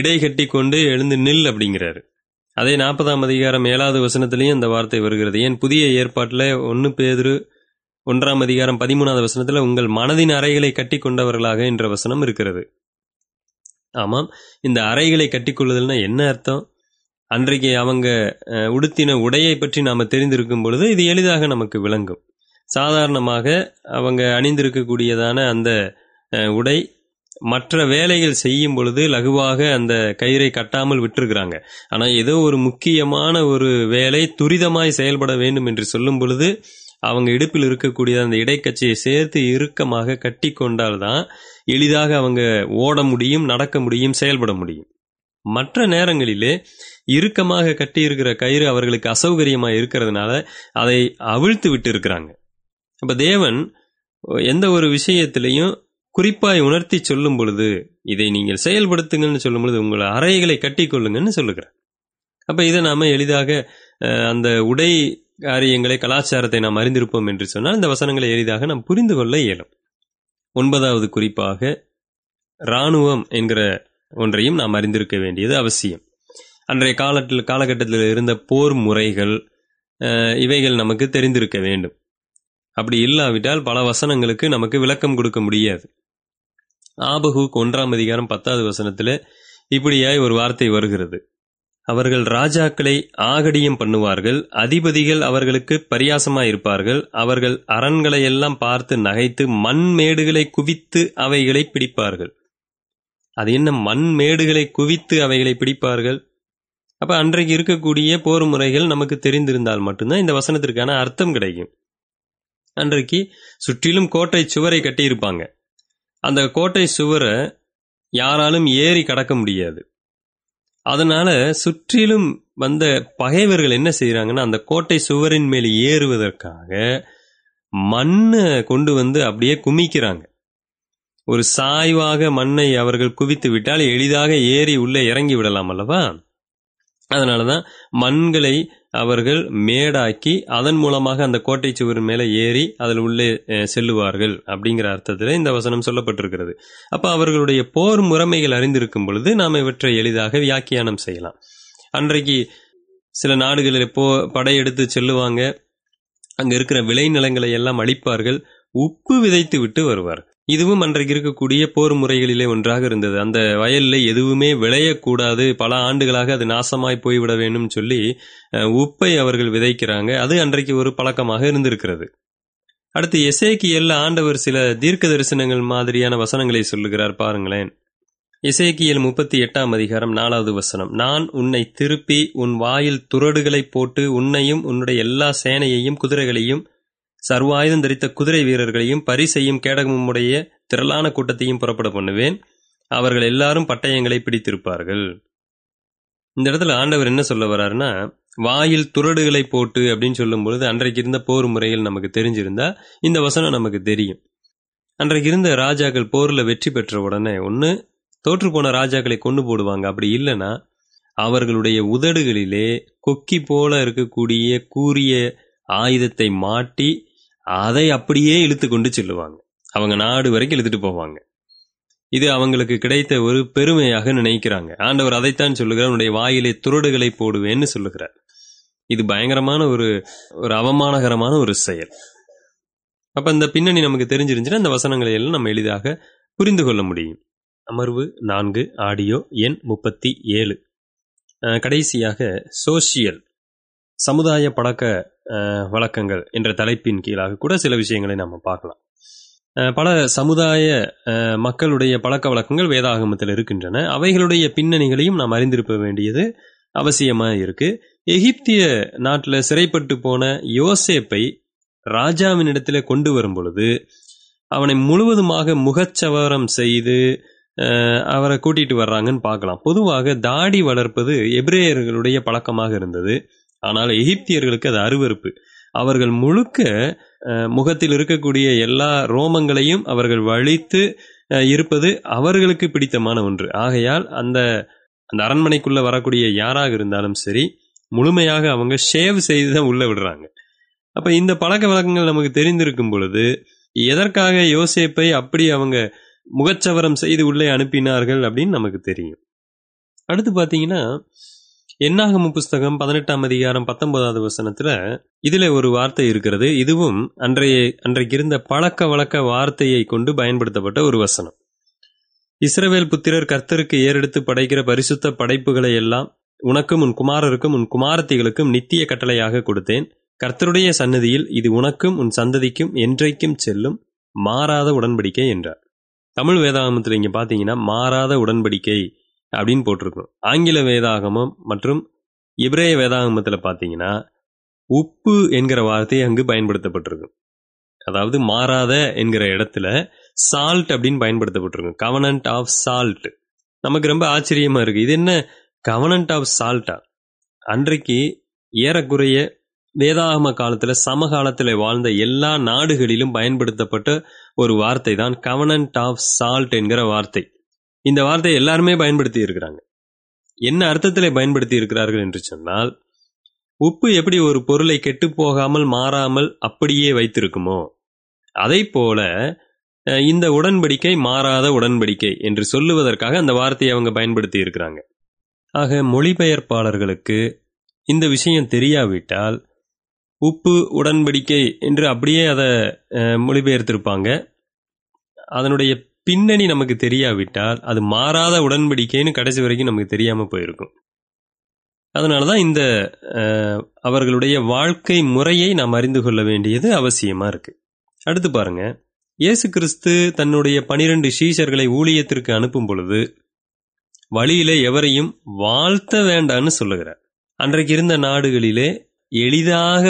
இடை கட்டி கொண்டு எழுந்து நில் அப்படிங்கிறாரு. அதே நாற்பதாம் அதிகாரம் ஏழாவது வசனத்திலையும் அந்த வார்த்தை வருகிறது. ஏன் புதிய ஏற்பாட்டில் ஒன்று பேதுரு ஒன்றாம் அதிகாரம் பதிமூணாவது வசனத்தில் உங்கள் மனதின் அறைகளை கட்டி கொண்டவர்களாக என்ற வசனம் இருக்கிறது. ஆமாம், இந்த அறைகளை கட்டிக்கொள்ளுதல்னா என்ன அர்த்தம்? அன்றைக்கு அவங்க உடுத்தின உடையை பற்றி நாம் தெரிந்திருக்கும் பொழுது இது எளிதாக நமக்கு விளங்கும். சாதாரணமாக அவங்க அணிந்திருக்கக்கூடியதான அந்த உடை மற்ற வேலைகள் செய்யும் பொழுது லகுவாக அந்த கயிறை கட்டாமல் விட்டிருக்கிறாங்க. ஆனால் ஏதோ ஒரு முக்கியமான ஒரு வேலை துரிதமாய் செயல்பட வேண்டும் என்று சொல்லும் பொழுது அவங்க இடுப்பில் இருக்கக்கூடிய அந்த இடைக்கச்சையை சேர்த்து இறுக்கமாக கட்டி கொண்டால்தான் எளிதாக அவங்க ஓட முடியும், நடக்க முடியும், செயல்பட முடியும். மற்ற நேரங்களிலே இறுக்கமாக கட்டியிருக்கிற கயிறு அவர்களுக்கு அசௌகரியமாக இருக்கிறதுனால அதை அவிழ்த்து விட்டு இருக்கிறாங்க. அப்போ தேவன் எந்த ஒரு விஷயத்திலையும் குறிப்பாய் உணர்த்தி சொல்லும் பொழுது, இதை நீங்கள் செயல்படுத்துங்கன்னு சொல்லும் பொழுது உங்களை அறைகளை கட்டி கொள்ளுங்கன்னு சொல்லுகிறார். அப்போ இதை நாம் எளிதாக அந்த உடை காரியங்களை கலாச்சாரத்தை நாம் அறிந்திருப்போம் என்று சொன்னால் இந்த வசனங்களை எளிதாக நாம் புரிந்து கொள்ள இயலும். ஒன்பதாவது குறிப்பாக இராணுவம் என்கிற ஒன்றையும் நாம் அறிந்திருக்க வேண்டியது அவசியம். அன்றைய காலத்தில் காலகட்டத்தில் இருந்த போர் முறைகள் இவைகள் நமக்கு தெரிந்திருக்க வேண்டும். அப்படி இல்லாவிட்டால் பல வசனங்களுக்கு நமக்கு விளக்கம் கொடுக்க முடியாது. ஆபகூக் ஒன்றாம் அதிகாரம் பத்தாவது வசனத்தில் இப்படியாய் ஒரு வார்த்தை வருகிறது, அவர்கள் ராஜாக்களை ஆகடியம் பண்ணுவார்கள், அதிபதிகள் அவர்களுக்கு பரியாசமாயிருப்பார்கள், அவர்கள் அரண்களை எல்லாம் பார்த்து நகைத்து மண்மேடுகளை குவித்து அவைகளை பிடிப்பார்கள். அது என்ன, மண்மேடுகளை குவித்து அவைகளை பிடிப்பார்கள்? அப்போ அன்றைக்கு இருக்கக்கூடிய போர் முறைகள் நமக்கு தெரிந்திருந்தால் மட்டும்தான் இந்த வசனத்திற்கான அர்த்தம் கிடைக்கும். அன்றைக்கு சுற்றிலும் கோட்டை சுவரை கட்டியிருப்பாங்க. அந்த கோட்டை சுவரை யாராலும் ஏறி கடக்க முடியாது. அதனால சுற்றிலும் வந்த பகைவர்கள் என்ன செய்யறாங்கன்னா அந்த கோட்டை சுவரின் மேல் ஏறுவதற்காக மண்ணை கொண்டு வந்து அப்படியே குமிக்கிறாங்க. ஒரு சாய்வாக மண்ணை அவர்கள் குவித்து விட்டால் எளிதாக ஏறி உள்ளே இறங்கி விடலாம் அல்லவா? அதனாலதான் மண்களை அவர்கள் மேடாக்கி அதன் மூலமாக அந்த கோட்டை சுவரின் மேலே ஏறி அதில் உள்ளே செல்லுவார்கள் அப்படிங்கிற அர்த்தத்தில் இந்த வசனம் சொல்லப்பட்டிருக்கிறது. அப்போ அவர்களுடைய போர் முறைமைகள் அறிந்திருக்கும் பொழுது நாம் இவற்றை எளிதாக வியாக்கியானம் செய்யலாம். அன்றைக்கு சில நாடுகளில் போ படையெடுத்து செல்லுவாங்க, அங்கே இருக்கிற விளைநிலங்களை எல்லாம் அழிப்பார்கள், உப்பு விதைத்து விட்டு வருவார். இதுவும் அன்றைக்கு இருக்கக்கூடிய போர் முறைகளிலே ஒன்றாக இருந்தது. அந்த வயலில் எதுவுமே விளையக்கூடாது, பல ஆண்டுகளாக அது நாசமாய் போய்விட வேண்டும் சொல்லி உப்பை அவர்கள் விதைக்கிறாங்க. அது அன்றைக்கு ஒரு பழக்கமாக இருந்திருக்கிறது. அடுத்து எசேக்கியேல் ஆண்டவர் சில தீர்க்க தரிசனங்கள் மாதிரியான வசனங்களை சொல்லுகிறார், பாருங்களேன். எசேக்கியேல் முப்பத்தி எட்டாம் அதிகாரம் நாலாவது வசனம், நான் உன்னை திருப்பி உன் வாயில் துறடுகளை போட்டு உன்னையும் உன்னுடைய எல்லா சேனையையும் குதிரைகளையும் சர்வாயுதம் தரித்த குதிரை வீரர்களையும் பரிசையும் கேடகமும் உடைய திரளான கூட்டத்தையும் புறப்பட பண்ணுவேன், அவர்கள் எல்லாரும் பட்டயங்களை பிடித்திருப்பார்கள். இந்த இடத்துல ஆண்டவர் என்ன சொல்ல வர்றாருன்னா வாயில் துறடுகளை போட்டு அப்படின்னு சொல்லும் பொழுது அன்றைக்கு இருந்த போர் முறையில் நமக்கு தெரிஞ்சிருந்தா இந்த வசனம் நமக்கு தெரியும். அன்றைக்கு இருந்த ராஜாக்கள் போரில் வெற்றி பெற்ற உடனே ஒன்று தோற்று போன ராஜாக்களை கொண்டு போடுவாங்க, அப்படி இல்லைன்னா அவர்களுடைய உதடுகளிலே கொக்கி போல இருக்கக்கூடிய கூரிய ஆயுதத்தை மாட்டி அதை அப்படியே இழுத்து கொண்டு செல்லுவாங்க, அவங்க நாடு வரைக்கும் இழுத்துட்டு போவாங்க. இது அவங்களுக்கு கிடைத்த ஒரு பெருமையாக நினைக்கிறாங்க. ஆண்டவர் அதைத்தான் சொல்லுகிறார், உன்னுடைய வாயிலே துறடுகளை போடுவேன்னு சொல்லுகிறார். இது பயங்கரமான ஒரு ஒரு அவமானகரமான ஒரு செயல். அப்ப இந்த பின்னணி நமக்கு தெரிஞ்சிருந்துச்சுன்னா அந்த வசனங்களை எல்லாம் நம்ம எளிதாக புரிந்து கொள்ள முடியும். அமர்வு நான்கு ஆடியோ எண் முப்பத்தி ஏழு. கடைசியாக சோசியல் சமுதாய பழக்க வழக்கங்கள் என்ற தலைப்பின் கீழாக கூட சில விஷயங்களை நம்ம பார்க்கலாம். பல சமுதாய மக்களுடைய பழக்க வழக்கங்கள் வேதாகமத்தில் இருக்கின்றன. அவைகளுடைய பின்னணிகளையும் நாம் அறிந்திருக்க வேண்டியது அவசியமாக இருக்கு. எகிப்திய நாட்டில் சிறைப்பட்டு போன யோசேப்பை ராஜாவினிடத்துல கொண்டு வரும் பொழுது அவனை முழுவதுமாக முகச்சவரம் செய்து அவரை கூட்டிட்டு வர்றாங்கன்னு பார்க்கலாம். பொதுவாக தாடி வளர்ப்பது எபிரேயர்களுடைய பழக்கமாக இருந்தது. ஆனால் எகிப்தியர்களுக்கு அது அருவருப்பு. அவர்கள் முழுக்க முகத்தில் இருக்கக்கூடிய எல்லா ரோமங்களையும் அவர்கள் வலித்து இருப்பது அவர்களுக்கு பிடித்தமான ஒன்று. ஆகையால் அந்த அந்த அரண்மனைக்குள்ள வரக்கூடிய யாராக இருந்தாலும் சரி முழுமையாக அவங்க ஷேவ் செய்து தான் உள்ள விடுறாங்க. அப்ப இந்த பழக்க வழக்கங்கள் நமக்கு தெரிந்திருக்கும் பொழுது எதற்காக யோசேப்பை அப்படி அவங்க முகச்சவரம் செய்து உள்ளே அனுப்பினார்கள் அப்படின்னு நமக்கு தெரியும். அடுத்து பார்த்தீங்கன்னா என்னாகம புஸ்தகம் பதினெட்டாம் அதிகாரம் பத்தொன்பதாவது வசனத்துல இதுல ஒரு வார்த்தை இருக்கிறது. இதுவும் அன்றைய அன்றைக்கு இருந்த பழக்க வழக்க வார்த்தையை கொண்டு பயன்படுத்தப்பட்ட ஒரு வசனம். இஸ்ரவேல் புத்திரர் கர்த்தருக்கு ஏறெடுத்து படைக்கிற பரிசுத்த படைப்புகளை எல்லாம் உனக்கும் உன் குமாரருக்கும் உன் குமாரத்திகளுக்கும் நித்திய கட்டளையாக கொடுத்தேன். கர்த்தருடைய சன்னதியில் இது உனக்கும் உன் சந்ததிக்கும் என்றைக்கும் செல்லும் மாறாத உடன்படிக்கை என்றார். தமிழ் வேதாகமத்தில் இங்க பாத்தீங்கன்னா மாறாத உடன்படிக்கை அப்படின்னு போட்டிருக்கோம். ஆங்கில வேதாகமம் மற்றும் எபிரேய வேதாகமத்துல பாத்தீங்கன்னா உப்பு என்கிற வார்த்தை அங்கு பயன்படுத்தப்பட்டிருக்கு. அதாவது மாறாத என்கிற இடத்துல சால்ட் அப்படின்னு பயன்படுத்தப்பட்டிருக்கு. Covenant of salt. நமக்கு ரொம்ப ஆச்சரியமா இருக்கு, இது என்ன கவனன்ட் ஆஃப் சால்ட்டா? அன்றைக்கு ஏறக்குறைய வேதாகம காலத்துல சமகாலத்துல வாழ்ந்த எல்லா நாடுகளிலும் பயன்படுத்தப்பட்ட ஒரு வார்த்தை தான் கவனன்ட் ஆஃப் சால்ட் என்கிற வார்த்தை. இந்த வார்த்தையை எல்லாருமே பயன்படுத்தி இருக்கிறாங்க. என்ன அர்த்தத்திலே பயன்படுத்தி இருக்கிறார்கள் என்று சொன்னால், உப்பு எப்படி ஒரு பொருளை கெட்டு போகாமல் மாறாமல் அப்படியே வைத்திருக்குமோ அதை போல இந்த உடன்படிக்கை மாறாத உடன்படிக்கை என்று சொல்லுவதற்காக அந்த வார்த்தையை அவங்க பயன்படுத்தி இருக்கிறாங்க. ஆக மொழிபெயர்ப்பாளர்களுக்கு இந்த விஷயம் தெரியாவிட்டால் உப்பு உடன்படிக்கை என்று அப்படியே அதை மொழிபெயர்த்திருப்பாங்க. அதனுடைய பின்னணி நமக்கு தெரியாவிட்டால் அது மாறாத உடன்படிக்கைன்னு கடைசி வரைக்கும் நமக்கு தெரியாம போயிருக்கும். அதனாலதான் இந்த அவர்களுடைய வாழ்க்கை முறையை நாம் அறிந்து கொள்ள வேண்டியது அவசியமா இருக்கு. அடுத்து பாருங்க, இயேசு கிறிஸ்து தன்னுடைய பனிரெண்டு சீஷர்களை ஊழியத்திற்கு அனுப்பும் பொழுது வழியில எவரையும் வாழ்த்த வேண்டான்னு சொல்லுகிறார். அன்றைக்கு இருந்த நாடுகளிலே எளிதாக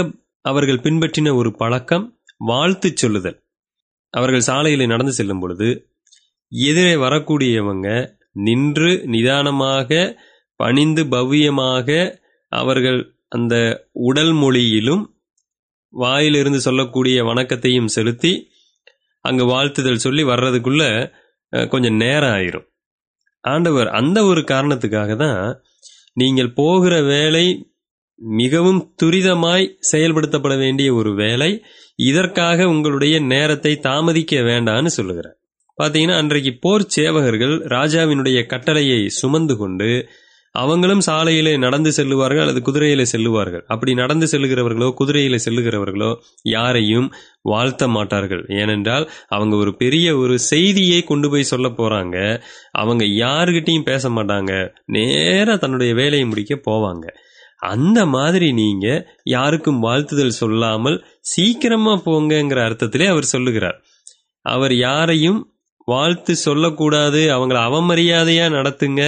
அவர்கள் பின்பற்றின ஒரு பழக்கம் வாழ்த்து சொல்லுதல். அவர்கள் சாலையில நடந்து செல்லும் பொழுது எதிரே வரக்கூடியவங்க நின்று நிதானமாக பணிந்து பவ்யமாக அவர்கள் அந்த உடல் மொழியிலும் வாயிலிருந்து சொல்லக்கூடிய வணக்கத்தையும் செலுத்தி அங்கு வாழ்த்துதல் சொல்லி வர்றதுக்குள்ள கொஞ்சம் நேரம் ஆயிரும். ஆண்டவர் அந்த ஒரு காரணத்துக்காக தான் நீங்கள் போகிற வேலை மிகவும் துரிதமாய் செயல்படுத்தப்பட வேண்டிய ஒரு வேலை, இதற்காக உங்களுடைய நேரத்தை தாமதிக்க வேண்டான்னு சொல்லுகிறார். பார்த்தீங்கன்னா அன்றைக்கு போர் சேவகர்கள் ராஜாவினுடைய கட்டளையை சுமந்து கொண்டு அவங்களும் சாலையிலே நடந்து செல்லுவார்கள் அல்லது குதிரையில செல்லுவார்கள். அப்படி நடந்து செல்லுகிறவர்களோ குதிரையில செல்லுகிறவர்களோ யாரையும் வாழ்த்த மாட்டார்கள். ஏனென்றால் அவங்க ஒரு பெரிய ஒரு செய்தியை கொண்டு போய் சொல்ல போறாங்க. அவங்க யாருக்கிட்டையும் பேச மாட்டாங்க, நேரா தன்னுடைய வேலையை முடிக்க போவாங்க. அந்த மாதிரி நீங்க யாருக்கும் வாழ்த்துதல் சொல்லாமல் சீக்கிரமா போங்கங்கிற அர்த்தத்திலே அவர் சொல்லுகிறார். அவர் யாரையும் வாழ்த்து சொல்லக்கூடாது, அவங்களை அவமரியாதையா நடத்துங்க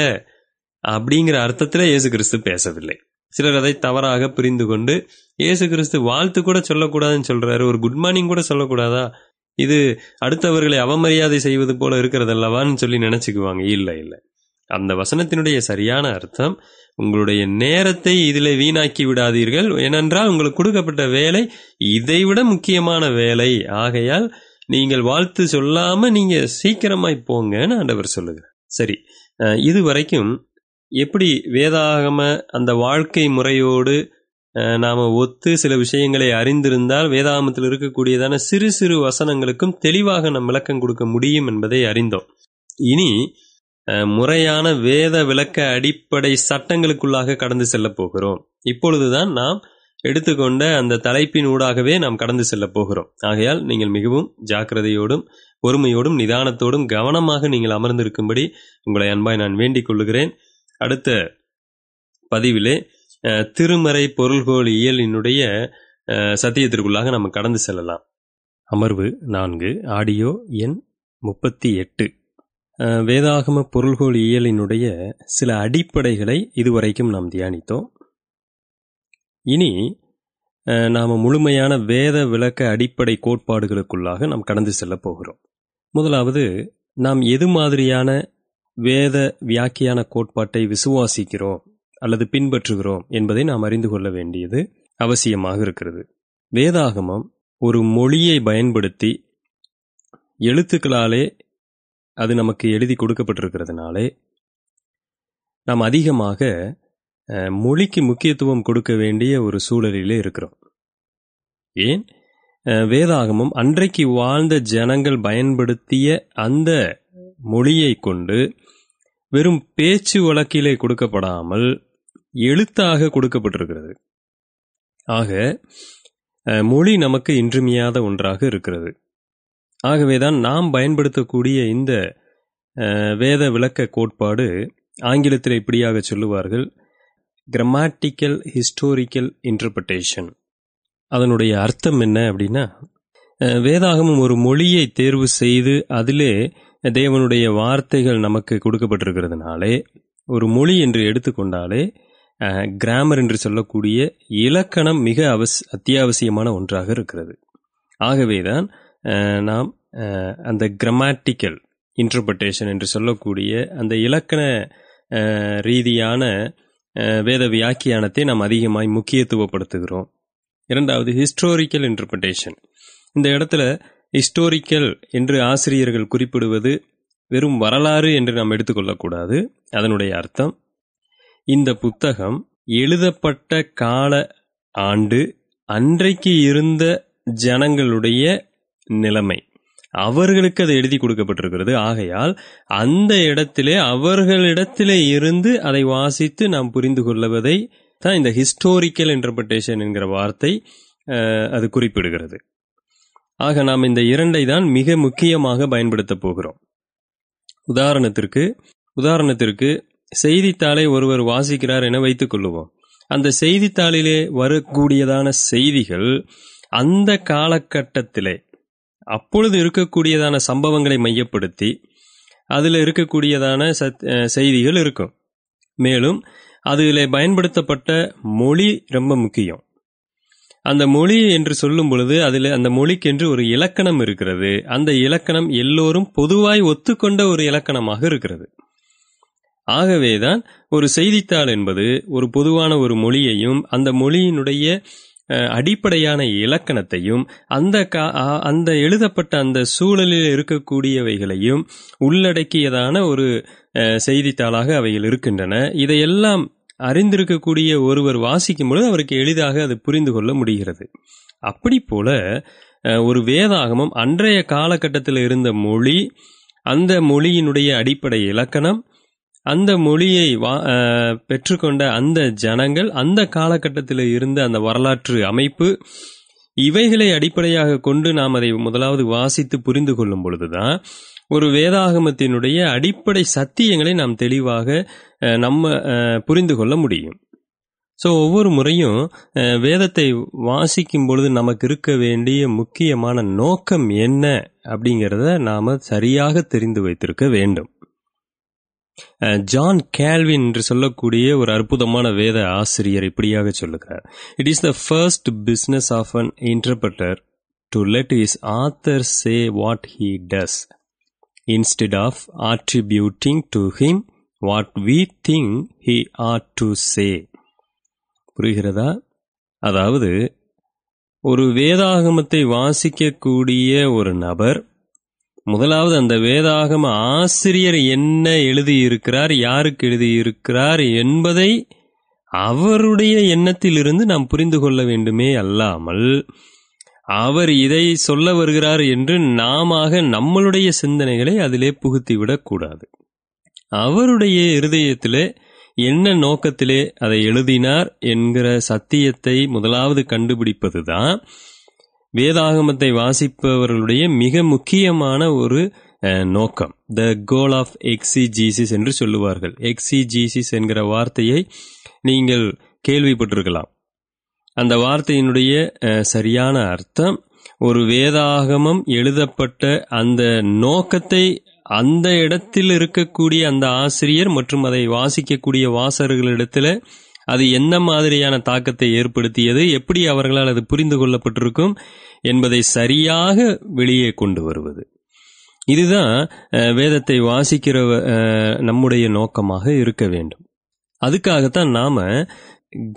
அப்படிங்கிற அர்த்தத்திலே இயேசு கிறிஸ்து பேசவில்லை. சிலர் அதை தவறாக புரிந்து கொண்டு இயேசு கிறிஸ்து வாழ்த்து கூட சொல்லக்கூடாதுன்னு சொல்றாரு, ஒரு குட் மார்னிங் கூட சொல்லக்கூடாதா, இது அடுத்தவர்களை அவமரியாதை செய்வது போல இருக்கிறது அல்லவான்னு சொல்லி நினைச்சுக்குவாங்க. இல்லை இல்லை, அந்த வசனத்தினுடைய சரியான அர்த்தம், உங்களுடைய நேரத்தை இதில் வீணாக்கி விடாதீர்கள், ஏனென்றால் உங்களுக்கு கொடுக்கப்பட்ட வேலை இதைவிட முக்கியமான வேலை. ஆகையால் நீங்கள் வாழ்த்து சொல்லாம நீங்க சீக்கிரமாய் போங்கன்னு ஆண்டவர் சொல்லுகிறார். சரி, இது வரைக்கும் எப்படி வேதாகம அந்த வாழ்க்கை முறையோடு நாம் ஒத்து சில விஷயங்களை அறிந்திருந்தால் வேதாகமத்தில் இருக்கக்கூடியதான சிறு சிறு வசனங்களுக்கும் தெளிவாக நம் விளக்கம் கொடுக்க முடியும் என்பதை அறிந்தோம். இனி முறையான வேத விளக்க அடிப்படை சட்டங்களுக்குள்ளாக கடந்து செல்ல போகிறோம். இப்பொழுதுதான் நாம் எடுத்துக்கொண்ட அந்த தலைப்பின் ஊடாகவே நாம் கடந்து செல்ல போகிறோம். ஆகையால் நீங்கள் மிகவும் ஜாக்கிரதையோடும் பொறுமையோடும் நிதானத்தோடும் கவனமாக நீங்கள் அமர்ந்திருக்கும்படி உங்களை அன்பாய் நான் வேண்டிக் கொள்ளுகிறேன். அடுத்த பதிவிலே திருமறை பொருள்கோள் இயலினுடைய சத்தியத்திற்குள்ளாக நம்ம கடந்து செல்லலாம். அமர்வு நான்கு, ஆடியோ எண் முப்பத்தி எட்டு. வேதாகம பொருள்கோள் இயலினுடைய சில அடிப்படைகளை இதுவரைக்கும் நாம் தியானித்தோம். இனி நாம் முழுமையான வேத விளக்க அடிப்படை கோட்பாடுகளுக்குள்ளாக நாம் கடந்து செல்ல போகிறோம். முதலாவது, நாம் எது மாதிரியான வேத வியாக்கியான கோட்பாட்டை விசுவாசிக்கிறோம் அல்லது பின்பற்றுகிறோம் என்பதை நாம் அறிந்து கொள்ள வேண்டியது அவசியமாக இருக்கிறது. வேதாகமம் ஒரு மொழியை பயன்படுத்தி எழுத்துக்களாலே அது நமக்கு எழுதி கொடுக்கப்பட்டிருக்கிறதுனாலே நாம் அதிகமாக மொழிக்கு முக்கியத்துவம் கொடுக்க வேண்டிய ஒரு சூழலிலே இருக்கிறோம். ஏன்? வேதாகமம் அன்றைக்கு வாழ்ந்த ஜனங்கள் பயன்படுத்திய அந்த மொழியை கொண்டு வெறும் பேச்சு வழக்கிலே கொடுக்கப்படாமல் எழுத்தாக கொடுக்கப்பட்டிருக்கிறது. ஆக மொழி நமக்கு இன்றியமையாத ஒன்றாக இருக்கிறது. ஆகவேதான் நாம் பயன்படுத்தக்கூடிய இந்த வேத விளக்க கோட்பாடு, ஆங்கிலத்தில் இப்படியாக சொல்லுவார்கள், கிராமட்டிக்கல் ஹிஸ்டோரிக்கல் இன்டர்பிரிட்டேஷன். அதனுடைய அர்த்தம் என்ன அப்படின்னா, வேதாகமம் ஒரு மொழியை தேர்வு செய்து அதிலே தேவனுடைய வார்த்தைகள் நமக்கு கொடுக்கப்பட்டிருக்கிறதுனாலே, ஒரு மொழி என்று எடுத்துக்கொண்டாலே கிராமர் என்று சொல்லக்கூடிய இலக்கணம் மிக அவசி அத்தியாவசியமான ஒன்றாக இருக்கிறது. ஆகவேதான் நாம் அந்த கிராமட்டிக்கல் இன்டர்பிரிட்டேஷன் என்று சொல்லக்கூடிய அந்த இலக்கண ரீதியான வேத வியாக்கியானத்தை நாம் அதிகமாய் முக்கியத்துவப்படுத்துகிறோம். இரண்டாவது, ஹிஸ்டோரிக்கல் இன்டர்பிரிட்டேஷன். இந்த இடத்துல ஹிஸ்டோரிக்கல் என்று ஆசிரியர்கள் குறிப்பிடுவது வெறும் வரலாறு என்று நாம் எடுத்துக்கொள்ளக்கூடாது. அதனுடைய அர்த்தம், இந்த புத்தகம் எழுதப்பட்ட கால ஆண்டு, அன்றைக்கு இருந்த ஜனங்களுடைய நிலைமை, அவர்களுக்கு அது எழுதி கொடுக்கப்பட்டிருக்கிறது. ஆகையால் அந்த இடத்திலே அவர்களிடத்திலே இருந்து அதை வாசித்து நாம் புரிந்து கொள்வதை தான் இந்த ஹிஸ்டோரிக்கல் இன்டர்பிரிட்டேஷன் என்கிற வார்த்தை அது குறிப்பிடுகிறது. ஆக நாம் இந்த இரண்டை தான் மிக முக்கியமாக பயன்படுத்த போகிறோம். உதாரணத்திற்கு உதாரணத்திற்கு செய்தித்தாளை ஒருவர் வாசிக்கிறார் என வைத்துக் கொள்ளுவோம். அந்த செய்தித்தாளிலே வரக்கூடியதான செய்திகள் அந்த காலகட்டத்திலே அப்பொழுது இருக்கக்கூடியதான சம்பவங்களை மையப்படுத்தி அதில் இருக்கக்கூடியதான சத் செய்திகள் இருக்கும். மேலும் அதில் பயன்படுத்தப்பட்ட மொழி ரொம்ப முக்கியம். அந்த மொழி என்று சொல்லும் பொழுது அதில் அந்த மொழிக்கென்று ஒரு இலக்கணம் இருக்கிறது. அந்த இலக்கணம் எல்லோரும் பொதுவாய் ஒத்துக்கொண்ட ஒரு இலக்கணமாக இருக்கிறது. ஆகவேதான் ஒரு செய்தித்தாள் என்பது ஒரு பொதுவான ஒரு மொழியையும் அந்த மொழியினுடைய அடிப்படையான இலக்கணத்தையும் அந்த அந்த எழுதப்பட்ட அந்த சூழலில் இருக்கக்கூடியவைகளையும் உள்ளடக்கியதான ஒரு செய்தித்தாளாக அவைகள் இருக்கின்றன. இதையெல்லாம் அறிந்திருக்கக்கூடிய ஒருவர் வாசிக்கும் பொழுது அவருக்கு எளிதாக அது புரிந்து கொள்ள முடிகிறது. அப்படி போல ஒரு வேதாகமம் அன்றைய காலகட்டத்தில் இருந்த மொழி, அந்த மொழியினுடைய அடிப்படை இலக்கணம், அந்த மொழியை வா பெற்றுக்கொண்ட அந்த ஜனங்கள், அந்த காலகட்டத்தில் இருந்த அந்த வரலாற்று அமைப்பு, இவைகளை அடிப்படையாக கொண்டு நாம் அதை முதலாவது வாசித்து புரிந்து கொள்ளும் பொழுதுதான் ஒரு வேதாகமத்தினுடைய அடிப்படை சத்தியங்களை நாம் தெளிவாக நம்ம புரிந்து கொள்ள முடியும். ஸோ ஒவ்வொரு முறையும் வேதத்தை வாசிக்கும் பொழுது நமக்கு இருக்க வேண்டிய முக்கியமான நோக்கம் என்ன அப்படிங்கிறத நாம் சரியாக தெரிந்து வைத்திருக்க வேண்டும். ஜான் கேல்வின் என்று சொல்லக்கூடிய ஒரு அற்புதமான வேத ஆசிரியர் இப்படியாக சொல்லுகிறார், it is the first business of an interpreter to let his author say what he does instead of attributing to him what we think he ought to say. புரிகிறதா? அதாவது ஒரு வேதாகமத்தை வாசிக்கக்கூடிய ஒரு நபர் முதலாவது அந்த வேதாகம ஆசிரியர் என்ன எழுதியிருக்கிறார், யாருக்கு எழுதியிருக்கிறார் என்பதை அவருடைய எண்ணத்திலிருந்து நாம் புரிந்து கொள்ள வேண்டுமே அல்லாமல் அவர் இதை சொல்ல வருகிறார் என்று நாமாக நம்மளுடைய சிந்தனைகளை அதிலே புகுத்திவிடக் கூடாது. அவருடைய இருதயத்திலே என்ன நோக்கத்திலே அதை எழுதினார் என்கிற சத்தியத்தை முதலாவது கண்டுபிடிப்பதுதான் வேதாகமத்தை வாசிப்பவர்களுடைய மிக முக்கியமான ஒரு நோக்கம். த கோல் ஆஃப் எக்ஸிஜீசிஸ் என்று சொல்லுவார்கள். எக்ஸிஜீசிஸ் என்கிற வார்த்தையை நீங்கள் கேள்விப்பட்டிருக்கலாம். அந்த வார்த்தையினுடைய சரியான அர்த்தம் ஒரு வேதாகமம் எழுதப்பட்ட அந்த நோக்கத்தை அந்த இடத்தில் இருக்கக்கூடிய அந்த ஆசிரியர் மற்றும் அதை வாசிக்கக்கூடிய வாசகர்களிடத்தில் அது என்ன மாதிரியான தாக்கத்தை ஏற்படுத்தியது, எப்படி அவர்களால் அது புரிந்து கொள்ளப்பட்டிருக்கும் என்பதை சரியாக வெளியே கொண்டு வருவது. இதுதான் வேதத்தை வாசிக்கிற நம்முடைய நோக்கமாக இருக்க வேண்டும். அதுக்காகத்தான் நாம்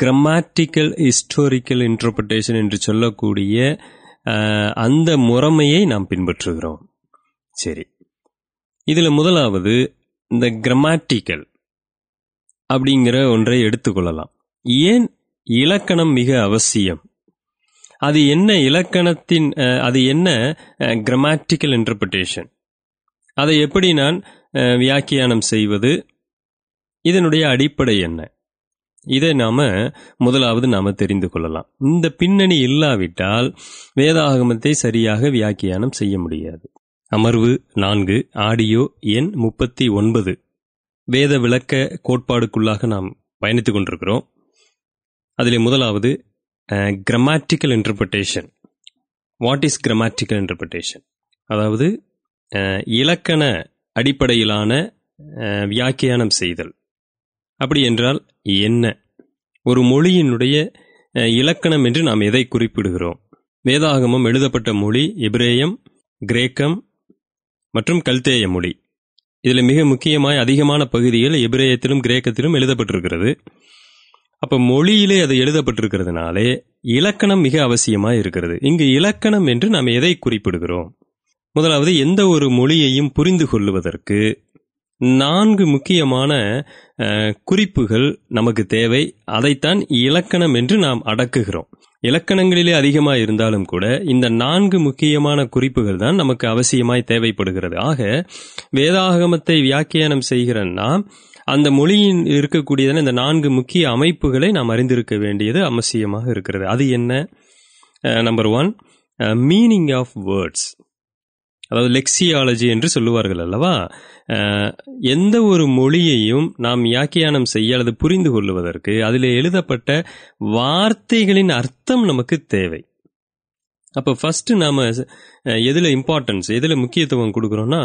கிராமட்டிக்கல் ஹிஸ்டாரிக்கல் இன்டர்பிரிட்டேஷன் என்று சொல்லக்கூடிய அந்த முறைமையை நாம் பின்பற்றுகிறோம். சரி, இதில் முதலாவது இந்த கிராமட்டிக்கல் அப்படிங்கிற ஒன்றை எடுத்துக்கொள்ளலாம். ஏன் இலக்கணம் மிக அவசியம்? அது என்ன இலக்கணத்தின், அது என்ன கிராமட்டிக்கல் இன்டர்பிரிட்டேஷன், அதை எப்படி நான் வியாக்கியானம் செய்வது, இதனுடைய அடிப்படை என்ன, இதை நாம் முதலாவது நாம் தெரிந்து கொள்ளலாம். இந்த பின்னணி இல்லாவிட்டால் வேதாகமத்தை சரியாக வியாக்கியானம் செய்ய முடியாது. அமர்வு நான்கு ஆடியோ எண் முப்பத்தி ஒன்பது வேத விளக்க கோட்பாடுக்குள்ளாக நாம் பயணித்து கொண்டிருக்கிறோம். அதில் முதலாவது grammatical interpretation. What is grammatical interpretation? அதாவது இலக்கண அடிப்படையிலான வியாக்கியானம் செய்தல். அப்படி என்றால் என்ன? ஒரு மொழியினுடைய இலக்கணம் என்று நாம் எதை குறிப்பிடுகிறோம்? வேதாகமம் எழுதப்பட்ட மொழி எபிரேயம், கிரேக்கம் மற்றும் கல்தேய மொழி. இதில் மிக முக்கியமாய் அதிகமான பகுதிகள் எபிரேயத்திலும் கிரேக்கத்திலும் எழுதப்பட்டிருக்கிறது. அப்போ மொழியிலே அது எழுதப்பட்டிருக்கிறதுனாலே இலக்கணம் மிக அவசியமாக இருக்கிறது. இங்கு இலக்கணம் என்று நாம் எதை குறிப்பிடுகிறோம்? முதலாவது எந்த ஒரு மொழியையும் புரிந்து கொள்ளுவதற்கு நான்கு முக்கியமான குறிப்புகள் நமக்கு தேவை. அதைத்தான் இலக்கணம் என்று நாம் அடக்குகிறோம். இலக்கணங்களிலே அதிகமாக இருந்தாலும் கூட இந்த நான்கு முக்கியமான குறிப்புகள் தான் நமக்கு அவசியமாய் தேவைப்படுகிறது. ஆக வேதாகமத்தை வியாக்கியானம் செய்கிறன்னா அந்த மொழியின் இருக்கக்கூடியதான இந்த நான்கு முக்கிய அமைப்புகளை நாம் அறிந்திருக்க வேண்டியது அவசியமாக இருக்கிறது. அது என்ன? Number one, meaning of words. அதாவது லெக்ஸியாலஜி என்று சொல்லுவார்கள் அல்லவா. எந்த ஒரு மொழியையும் நாம் வியாக்கியானம் செய்ய அல்லது புரிந்து கொள்ளுவதற்கு அதில் எழுதப்பட்ட வார்த்தைகளின் அர்த்தம் நமக்கு தேவை. அப்போ ஃபர்ஸ்ட் நாம் எதில் இம்பார்ட்டன்ஸ், எதில் முக்கியத்துவம் கொடுக்குறோம்னா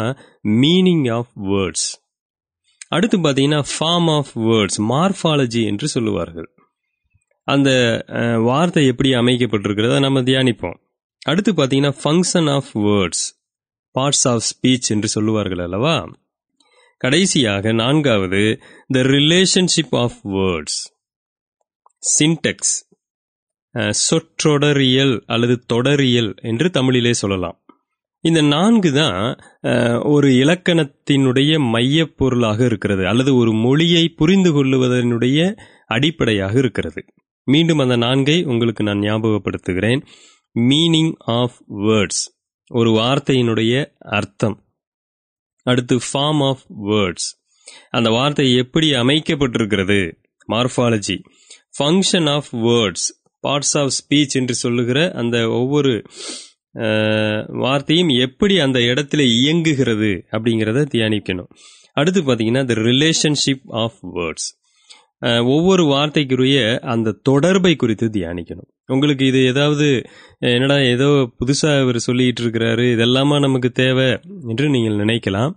மீனிங் ஆஃப் வேர்ட்ஸ். அடுத்து பார்த்தீங்கன்னா ஃபார்ம் ஆஃப் வேர்ட்ஸ், மார்ஃபாலஜி என்று சொல்லுவார்கள். அந்த வார்த்தை எப்படி அமைக்கப்பட்டிருக்கிறத நம்ம தியானிப்போம். அடுத்து பார்த்தீங்கன்னா function of words, parts of speech என்று சொல்லுவார்கள் அல்லவா. கடைசியாக நான்காவது the relationship of words, syntax, சொற்றொடரியல் அல்லது தொடரியல் என்று தமிழிலே சொல்லலாம். இந்த நான்கு தான் ஒரு இலக்கணத்தினுடைய மையப்பொருளாக இருக்கிறது அல்லது ஒரு மொழியை புரிந்து கொள்ளுவதனுடைய அடிப்படையாக இருக்கிறது. மீண்டும் அந்த நான்கை உங்களுக்கு நான் ஞாபகப்படுத்துகிறேன். மீனிங் ஆஃப் வேர்ட்ஸ், ஒரு வார்த்தையினுடைய அர்த்தம். அடுத்து ஃபார்ம் ஆஃப் வேர்ட்ஸ், அந்த வார்த்தை எப்படி அமைக்கப்பட்டிருக்கிறது, morphology. Function of words, parts of speech என்று சொல்லுகிற அந்த ஒவ்வொரு வார்த்தையும் எப்படி அந்த இடத்துல இயங்குகிறது அப்படிங்கிறத தியானிக்கணும். அடுத்து பார்த்தீங்கன்னா தி ரிலேஷன்ஷிப் ஆஃப் வேர்ட்ஸ், ஒவ்வொரு வார்த்தைக்குரிய அந்த தொடர்பை குறித்து தியானிக்கணும். உங்களுக்கு இது ஏதாவது என்னடா ஏதோ புதுசாக இவர் சொல்லிகிட்டு இருக்கிறாரு, இதெல்லாமா நமக்கு தேவை என்று நீங்கள் நினைக்கலாம்.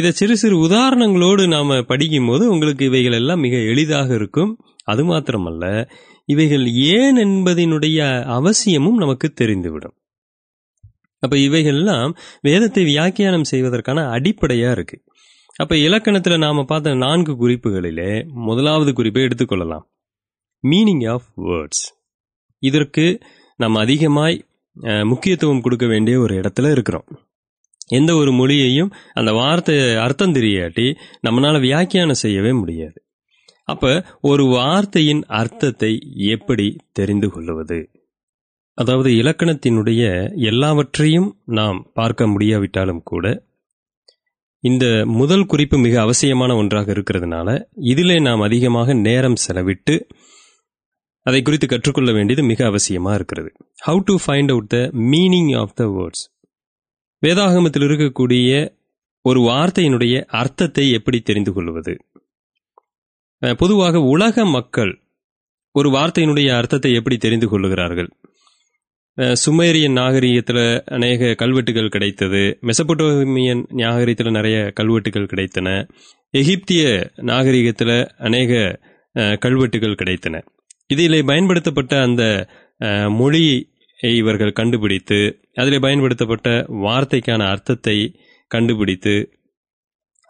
இதை சிறு சிறு உதாரணங்களோடு நாம் படிக்கும் போது உங்களுக்கு இவைகள் எல்லாம் மிக எளிதாக இருக்கும். அது மாத்திரமல்ல, இவைகள் ஏன் என்பதனுடைய அவசியமும் நமக்கு தெரிந்துவிடும். அப்போ இவைகள்லாம் வேதத்தை வியாக்கியானம் செய்வதற்கான அடிப்படையாக இருக்குது. அப்ப இலக்கணத்துல நாம பார்த்த நான்கு குறிப்புகளிலே முதலாவது குறிப்பை எடுத்துக்கொள்ளலாம், மீனிங் ஆஃப் வேர்ட்ஸ். இதற்கு நாம் அதிகமாய் முக்கியத்துவம் கொடுக்க வேண்டிய ஒரு இடத்துல இருக்கிறோம். எந்த ஒரு மொழியையும் அந்த வார்த்தை அர்த்தம் தெரியாட்டி நம்மளால வியாக்கியானம் செய்யவே முடியாது. அப்ப ஒரு வார்த்தையின் அர்த்தத்தை எப்படி தெரிந்து கொள்வது, அதாவது இலக்கணத்தினுடைய எல்லாவற்றையும் நாம் பார்க்க முடியாவிட்டாலும் கூட இந்த முதல் குறிப்பு மிக அவசியமான ஒன்றாக இருக்கிறதுனால இதிலே நாம் அதிகமாக நேரம் செலவிட்டு அதை குறித்து கற்றுக்கொள்ள வேண்டியது மிக அவசியமாக இருக்கிறது. How to find out the meaning of the words. வேதாகமத்தில் இருக்கக்கூடிய ஒரு வார்த்தையினுடைய அர்த்தத்தை எப்படி தெரிந்து கொள்வது. பொதுவாக உலக மக்கள் ஒரு வார்த்தையினுடைய அர்த்தத்தை எப்படி தெரிந்து கொள்ளுகிறார்கள்? சுமேரியன் நாகரிகத்தில் அநேக கல்வெட்டுகள் கிடைத்தது, மெசபடோமியன் நாகரிகத்தில் நிறைய கல்வெட்டுகள் கிடைத்தன, எகிப்திய நாகரிகத்தில் அநேக கல்வெட்டுகள் கிடைத்தன. இதிலே பயன்படுத்தப்பட்ட அந்த மொழியை இவர்கள் கண்டுபிடித்து அதிலே பயன்படுத்தப்பட்ட வார்த்தைக்கான அர்த்தத்தை கண்டுபிடித்து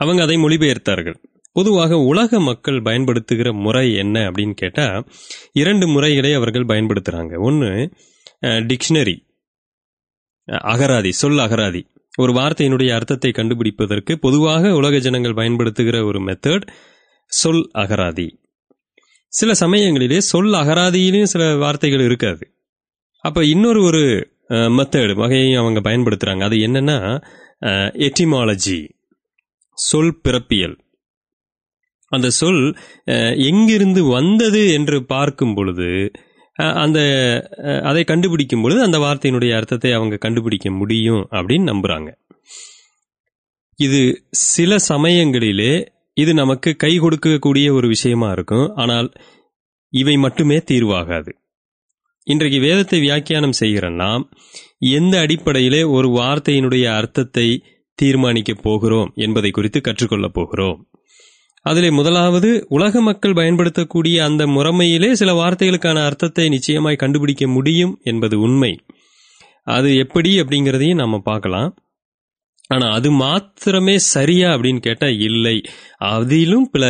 அவங்க அதை மொழிபெயர்த்தார்கள். பொதுவாக உலக மக்கள் பயன்படுத்துகிற முறை என்ன அப்படின்னு கேட்டால் இரண்டு முறைகளை அவர்கள் பயன்படுத்துகிறாங்க. ஒன்று டிக்ஷனரி, அகராதி, சொல் அகராதி. ஒரு வார்த்தையினுடைய அர்த்தத்தை கண்டுபிடிப்பதற்கு பொதுவாக உலக ஜனங்கள் பயன்படுத்துகிற ஒரு மெத்தட் சொல் அகராதி. சில சமயங்களிலே சொல் அகராதியிலும் சில வார்த்தைகள் இருக்காது. அப்போ இன்னொரு ஒரு மெத்தடு வகையையும் அவங்க பயன்படுத்துகிறாங்க. அது என்னன்னா எட்டிமாலஜி, சொல் பிறப்பியல். அந்த சொல் எங்கிருந்து வந்தது என்று பார்க்கும் பொழுது அந்த அதை கண்டுபிடிக்கும் பொழுது அந்த வார்த்தையினுடைய அர்த்தத்தை அவங்க கண்டுபிடிக்க முடியும் அப்படின்னு நம்புகிறாங்க. இது சில சமயங்களிலே இது நமக்கு கை கொடுக்கக்கூடிய ஒரு விஷயமா இருக்கும். ஆனால் இவை மட்டுமே தீர்வாகாது. இன்றைக்கு வேதத்தை வியாக்கியானம் செய்கிறோம்னா எந்த அடிப்படையிலே ஒரு வார்த்தையினுடைய அர்த்தத்தை தீர்மானிக்கப் போகிறோம் என்பதை குறித்து கற்றுக்கொள்ளப் போகிறோம். அதிலே முதலாவது உலக மக்கள் பயன்படுத்தக்கூடிய அந்த முறைமையிலே சில வார்த்தைகளுக்கான அர்த்தத்தை நிச்சயமாய் கண்டுபிடிக்க முடியும் என்பது உண்மை. அது எப்படி அப்படிங்கிறதையும் நம்ம பார்க்கலாம். ஆனால் அது மாத்திரமே சரியா அப்படின்னு கேட்டால் இல்லை, அதிலும் பல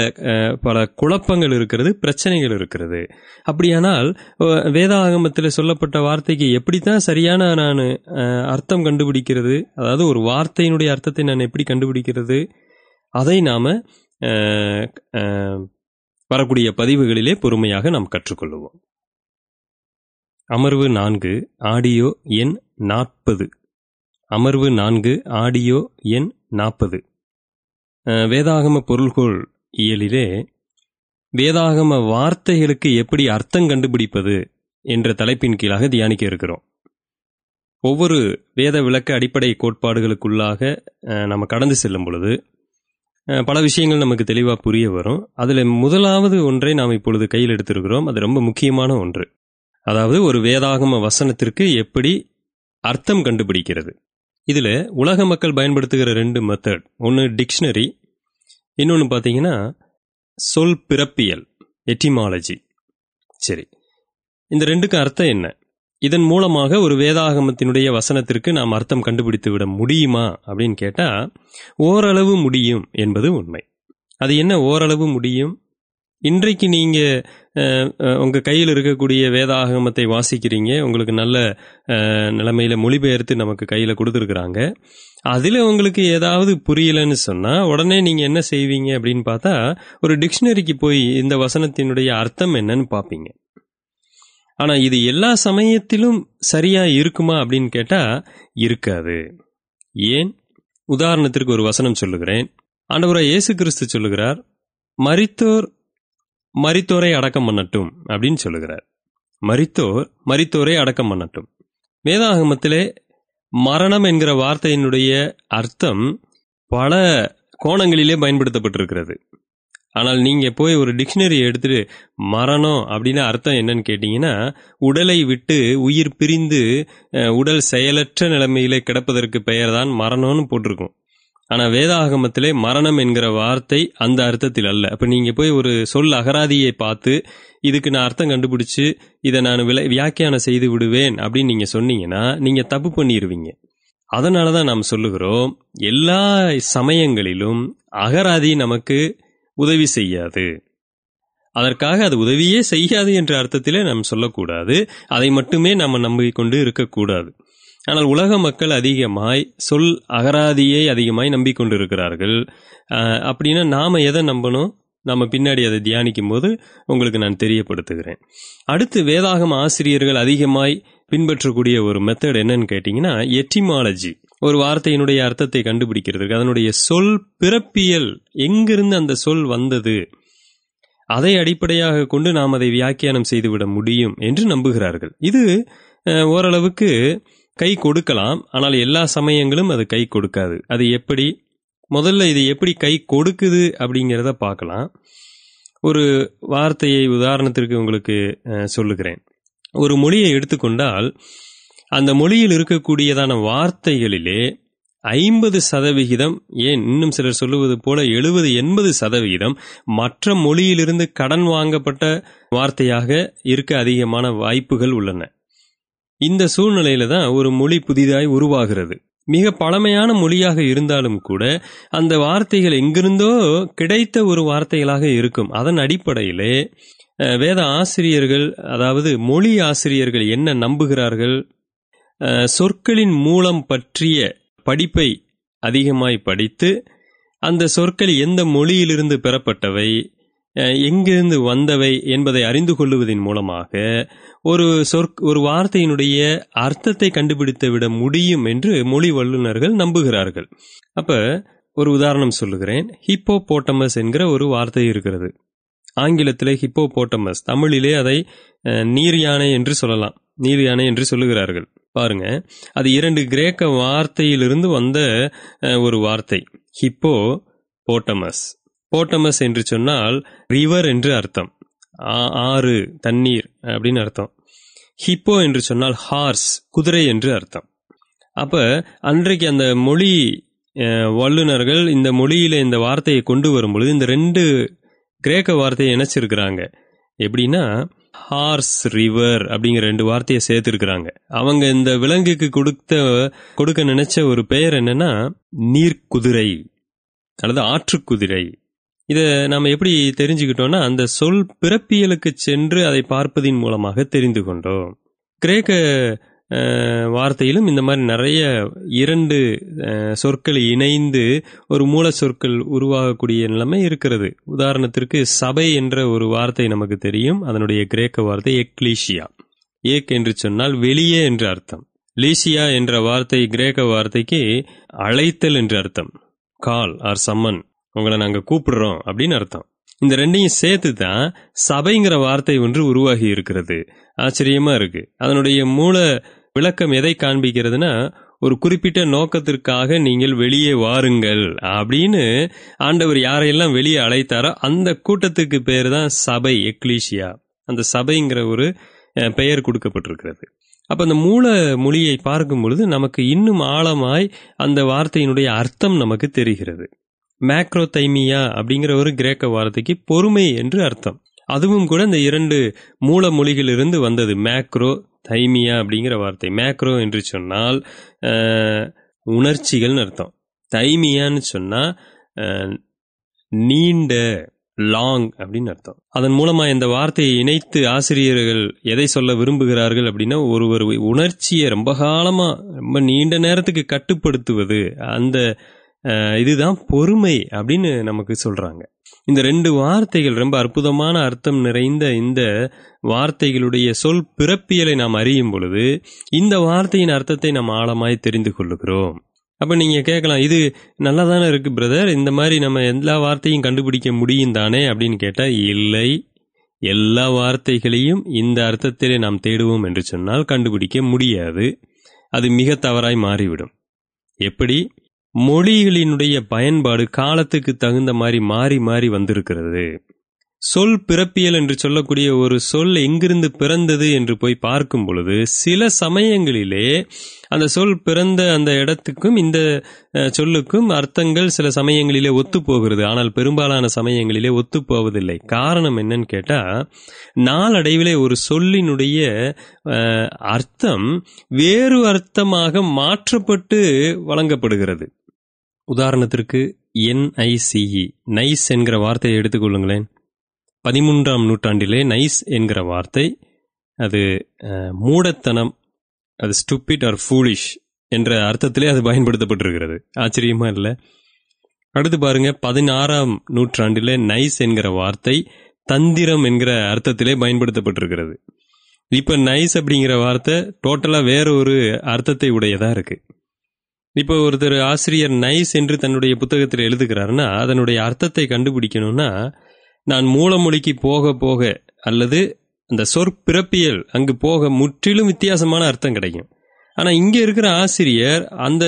பல குழப்பங்கள் இருக்கிறது, பிரச்சனைகள் இருக்கிறது. அப்படியானால் வேதாகமத்தில் சொல்லப்பட்ட வார்த்தைக்கு எப்படித்தான் சரியான நான் அர்த்தம் கண்டுபிடிக்கிறது, அதாவது ஒரு வார்த்தையினுடைய அர்த்தத்தை நான் எப்படி கண்டுபிடிக்கிறது, அதை நாம் வரக்கூடிய பதிவுகளிலே பொறுமையாக நாம் கற்றுக்கொள்வோம். அமர்வு நான்கு ஆடியோ எண் நாற்பது. அமர்வு நான்கு ஆடியோ எண் நாற்பது. வேதாகம பொருள்கோள் இயலிலே வேதாகம வார்த்தைகளுக்கு எப்படி அர்த்தம் கண்டுபிடிப்பது என்ற தலைப்பின் கீழாக தியானிக்க இருக்கிறோம். ஒவ்வொரு வேத விளக்க அடிப்படை கோட்பாடுகளுக்குள்ளாக நம்ம கடந்து செல்லும் பொழுது பல விஷயங்கள் நமக்கு தெளிவாக புரிய வரும். அதில் முதலாவது ஒன்றை நாம் இப்பொழுது கையில் எடுத்திருக்கிறோம். அது ரொம்ப முக்கியமான ஒன்று. அதாவது ஒரு வேதாகம வசனத்திற்கு எப்படி அர்த்தம் கண்டுபிடிக்கிறது. இதில் உலக மக்கள் பயன்படுத்துகிற ரெண்டு மெத்தட், ஒன்று டிக்ஷனரி, இன்னொன்று பார்த்தீங்கன்னா சொல் பிறப்பியல், எட்டிமாலஜி. சரி, இந்த ரெண்டுக்கும் அர்த்தம் என்ன? இதன் மூலமாக ஒரு வேதாகமத்தினுடைய வசனத்திற்கு நாம் அர்த்தம் கண்டுபிடித்து விட முடியுமா அப்படின்னு கேட்டால் ஓரளவு முடியும் என்பது உண்மை. அது என்ன ஓரளவு முடியும்? இன்றைக்கு நீங்கள் உங்கள் கையில் இருக்கக்கூடிய வேதாகமத்தை வாசிக்கிறீங்க, உங்களுக்கு நல்ல நிலைமையில் மொழிபெயர்த்து நமக்கு கையில் கொடுத்துருக்குறாங்க. அதில் உங்களுக்கு ஏதாவது புரியலைன்னு சொன்னால் உடனே நீங்கள் என்ன செய்வீங்க அப்படின்னு பார்த்தா ஒரு டிக்ஷனரிக்கு போய் இந்த வசனத்தினுடைய அர்த்தம் என்னன்னு பார்ப்பீங்க. ஆனால் இது எல்லா சமயத்திலும் சரியாக இருக்குமா அப்படின்னு கேட்டால் இருக்காது. ஏன்? உதாரணத்திற்கு ஒரு வசனம் சொல்லுகிறேன். ஆண்டவராகிய இயேசு கிறிஸ்து சொல்லுகிறார், மரித்தோர் மரித்தோரை அடக்கம் பண்ணட்டும் அப்படின்னு சொல்லுகிறார். மரித்தோர் மரித்தோரை அடக்கம் பண்ணட்டும். வேதாகமத்திலே மரணம் என்கிற வார்த்தையினுடைய அர்த்தம் பல கோணங்களிலே பயன்படுத்தப்பட்டிருக்கிறது. ஆனால் நீங்கள் போய் ஒரு டிக்ஷனரி எடுத்துட்டு மரணம் அப்படின்னு அர்த்தம் என்னன்னு கேட்டிங்கன்னா உடலை விட்டு உயிர் பிரிந்து உடல் செயலற்ற நிலைமையிலே கிடப்பதற்கு பெயர் தான் மரணம்னு போட்டிருக்கும். ஆனால் வேதாகமத்திலே மரணம் என்கிற வார்த்தை அந்த அர்த்தத்தில் அல்ல. அப்போ நீங்கள் போய் ஒரு சொல் அகராதியை பார்த்து இதுக்கு நான் அர்த்தம் கண்டுபிடிச்சி இதை நான் விலை வியாக்கியானம் செய்து விடுவேன் அப்படின்னு நீங்கள் சொன்னீங்கன்னா நீங்கள் தப்பு பண்ணிடுவீங்க. அதனாலதான் நாம் சொல்லுகிறோம், எல்லா சமயங்களிலும் அகராதி நமக்கு உதவி செய்யாது. அதற்காக அது உதவியே செய்யாது என்ற அர்த்தத்திலே நாம் சொல்லக்கூடாது, அதை மட்டுமே நாம் நம்பிக்கொண்டு இருக்கக்கூடாது. ஆனால் உலக மக்கள் அதிகமாய் சொல் அகராதியை அதிகமாய் நம்பிக்கொண்டு இருக்கிறார்கள். அப்படின்னா நாம் எதை நம்பணும்? நாம் பின்னாடி அதை தியானிக்கும் போது உங்களுக்கு நான் தெரியப்படுத்துகிறேன். அடுத்து வேதாகம ஆசிரியர்கள் அதிகமாய் பின்பற்றக்கூடிய ஒரு மெத்தட் என்னன்னு கேட்டிங்கன்னா, எட்டிமாலஜி, ஒரு வார்த்தையினுடைய அர்த்தத்தை கண்டுபிடிக்கிறதுக்கு அதனுடைய சொல் பிறப்பியல், எங்கிருந்து அந்த சொல் வந்தது, அதை அடிப்படையாக கொண்டு நாம் அதை வியாக்கியானம் செய்துவிட முடியும் என்று நம்புகிறார்கள். இது ஓரளவுக்கு கை கொடுக்கலாம், ஆனால் எல்லா சமயங்களும் அது கை கொடுக்காது. அது எப்படி? முதல்ல இது எப்படி கை கொடுக்குது அப்படிங்கிறத பார்க்கலாம். ஒரு வார்த்தையை உதாரணத்திற்கு உங்களுக்கு சொல்லுகிறேன். ஒரு மொழியை எடுத்துக்கொண்டால் அந்த மொழியில் இருக்கக்கூடியதான வார்த்தைகளிலே ஐம்பது சதவிகிதம், ஏன் இன்னும் சிலர் சொல்லுவது போல எழுபது எண்பது சதவிகிதம் மற்ற மொழியிலிருந்து கடன் வாங்கப்பட்ட வார்த்தையாக இருக்க அதிகமான வாய்ப்புகள் உள்ளன. இந்த சூழ்நிலையில தான் ஒரு மொழி புதிதாய் உருவாகிறது. மிக பழமையான மொழியாக இருந்தாலும் கூட அந்த வார்த்தைகள் எங்கிருந்தோ கிடைத்த ஒரு வார்த்தைகளாக இருக்கும். அதன் அடிப்படையிலே வேத ஆசிரியர்கள், அதாவது மொழி ஆசிரியர்கள் என்ன நம்புகிறார்கள்? சொற்களின் மூலம் பற்றிய படிப்பை அதிகமாய் படித்து அந்த சொற்கள் எந்த மொழியிலிருந்து பெறப்பட்டவை, எங்கிருந்து வந்தவை என்பதை அறிந்து கொள்ளுவதன் மூலமாக ஒரு சொற் ஒரு வார்த்தையினுடைய அர்த்தத்தை கண்டுபிடித்து விட முடியும் என்று மொழி வல்லுநர்கள் நம்புகிறார்கள். அப்ப ஒரு உதாரணம் சொல்லுகிறேன். ஹிப்போபோட்டமஸ் என்கிற ஒரு வார்த்தை இருக்கிறது. ஆங்கிலத்திலே ஹிப்போபோட்டமஸ், தமிழிலே அதை நீர் யானை என்று சொல்லலாம், நீர் யானை என்று சொல்லுகிறார்கள். பாருங்க, அது இரண்டு கிரேக்க வார்த்தையிலிருந்து வந்த ஒரு வார்த்தை. ஹிப்போ போட்டமஸ், போட்டமஸ் என்று சொன்னால் ரிவர் என்று அர்த்தம், ஆறு தண்ணீர் அப்படின்னு அர்த்தம். ஹிப்போ என்று சொன்னால் ஹார்ஸ், குதிரை என்று அர்த்தம். அப்ப அன்றைக்கு அந்த மொழி வல்லுநர்கள் இந்த மொழியில இந்த வார்த்தையை கொண்டு வரும்பொழுது இந்த ரெண்டு கிரேக்க வார்த்தையை இணைச்சிருக்கிறாங்க. எப்படின்னா, ஹார்ஸ் ரிவர் அப்படிங்கிற ரெண்டு வார்த்தையை சேர்த்திருக்கிறாங்க. அவங்க இந்த விலங்குக்கு கொடுத்த கொடுக்க நினைச்ச ஒரு பெயர் என்னன்னா நீர்க்குதிரை அல்லது ஆற்றுக்குதிரை. இதை நாம் எப்படி தெரிஞ்சுக்கிட்டோம்னா, அந்த சொல் பிறப்பியலுக்கு சென்று அதை பார்ப்பதின் மூலமாக தெரிந்து கொண்டோம். கிரேக்க வார்த்தையிலும் இந்த மாதிரி நிறைய இரண்டு சொற்களை இணைந்து ஒரு மூல சொற்கள் உருவாகக்கூடிய நிலைமை இருக்கிறது. உதாரணத்திற்கு சபை என்ற ஒரு வார்த்தை நமக்கு தெரியும். அதனுடைய கிரேக்க வார்த்தை எக்லீசியா, ஏக் என்று சொன்னால் வெளியே என்று அர்த்தம். லீசியா என்ற வார்த்தை கிரேக்க வார்த்தைக்கு அழைத்தல் என்று அர்த்தம், கால் ஆர் சம்மன், உங்களை நாங்கள் கூப்பிடுறோம் அப்படின்னு அர்த்தம். இந்த ரெண்டையும் சேர்த்து தான் சபைங்கிற வார்த்தை ஒன்று உருவாகி இருக்கிறது. ஆச்சரியமா இருக்கு. அதனுடைய மூல விளக்கம் எதை காண்பிக்கிறதுனா, ஒரு குறிப்பிட்ட நோக்கத்திற்காக நீங்கள் வெளியே வாருங்கள் அப்படின்னு ஆண்டவர் யாரையெல்லாம் வெளியே அழைத்தாரோ அந்த கூட்டத்துக்கு பேர் தான் சபை, எக்லீசியா. அந்த சபைங்கிற ஒரு பெயர் கொடுக்கப்பட்டிருக்கிறது. அப்ப அந்த மூல மொழியை பார்க்கும் பொழுது நமக்கு இன்னும் ஆழமாய் அந்த வார்த்தையினுடைய அர்த்தம் நமக்கு தெரிகிறது. மேக்ரோதைமியா அப்படிங்கிற ஒரு கிரேக்க வார்த்தைக்கு பொறுமை என்று அர்த்தம். அதுவும் கூட இந்த இரண்டு மூல மொழிகளிலிருந்து வந்தது. மேக்ரோ தைமியா அப்படிங்கிற வார்த்தை, மேக்ரோ என்று சொன்னால் உணர்ச்சிகள்னு அர்த்தம், தைமியான்னு சொன்னா நீண்ட லாங் அப்படின்னு அர்த்தம். அதன் மூலமா இந்த வார்த்தையை இணைத்து ஆசிரியர்கள் எதை சொல்ல விரும்புகிறார்கள் அப்படின்னா, ஒரு ஒரு உணர்ச்சியை ரொம்ப காலமா ரொம்ப நீண்ட நேரத்துக்கு கட்டுப்படுத்துவது, அந்த இதுதான் பொறுமை அப்படின்னு நமக்கு சொல்றாங்க. இந்த ரெண்டு வார்த்தைகள் ரொம்ப அற்புதமான அர்த்தம் நிறைந்த இந்த வார்த்தைகளுடைய சொல் பிறப்பியலை நாம் அறியும் பொழுது இந்த வார்த்தையின் அர்த்தத்தை நாம் ஆழமாய் தெரிந்து கொள்ளுகிறோம். அப்ப நீங்க கேட்கலாம், இது நல்லா தானே இருக்கு பிரதர், இந்த மாதிரி நம்ம எல்லா வார்த்தையும் கண்டுபிடிக்க முடியும் தானே அப்படின்னு கேட்டா, இல்லை, எல்லா வார்த்தைகளையும் இந்த அர்த்தத்திலே நாம் தேடுவோம் என்று சொன்னால் கண்டுபிடிக்க முடியாது. அது மிக தவறாய் மாறிவிடும். எப்படி? மொழிகளினுடைய பயன்பாடு காலத்துக்கு தகுந்த மாதிரி மாறி மாறி வந்திருக்கிறது. சொல் பிறப்பியல் என்று சொல்லக்கூடிய ஒரு சொல் எங்கிருந்து பிறந்தது என்று போய் பார்க்கும் பொழுது சில சமயங்களிலே அந்த சொல் பிறந்த அந்த இடத்துக்கும் இந்த சொல்லுக்கும் அர்த்தங்கள் சில சமயங்களிலே ஒத்து போகிறது. ஆனால் பெரும்பாலான சமயங்களிலே ஒத்து போவதில்லை. காரணம் என்னன்னு கேட்டா, நாளடைவிலே ஒரு சொல்லினுடைய அர்த்தம் வேறு அர்த்தமாக மாற்றப்பட்டு வழங்கப்படுகிறது. உதாரணத்திற்கு என்ஐசிஇ, நைஸ் என்கிற வார்த்தையை எடுத்துக்கொள்ளுங்களேன். பதிமூன்றாம் நூற்றாண்டிலே நைஸ் என்கிற வார்த்தை, அது மூடத்தனம், அது ஸ்டூபிட் ஆர் ஃபூலிஷ் என்ற அர்த்தத்திலே அது பயன்படுத்தப்பட்டிருக்கிறது. ஆச்சரியமா இல்லை? அடுத்து பாருங்க, பதினாறாம் நூற்றாண்டிலே நைஸ் என்கிற வார்த்தை தந்திரம் என்கிற அர்த்தத்திலே பயன்படுத்தப்பட்டிருக்கிறது. இப்போ நைஸ் அப்படிங்கிற வார்த்தை டோட்டலாக வேற ஒரு அர்த்தத்தை உடையதா இருக்கு. இப்போ ஒருத்தர் ஆசிரியர் நைஸ் என்று தன்னுடைய புத்தகத்தில் எழுதுகிறாருன்னா அதனுடைய அர்த்தத்தை கண்டுபிடிக்கணும்னா நான் மூலமொழிக்கு போக போக அல்லது அந்த சொற்பிறப்பியல் அங்கு போக முற்றிலும் வித்தியாசமான அர்த்தம் கிடைக்கும். ஆனால் இங்கே இருக்கிற ஆசிரியர் அந்த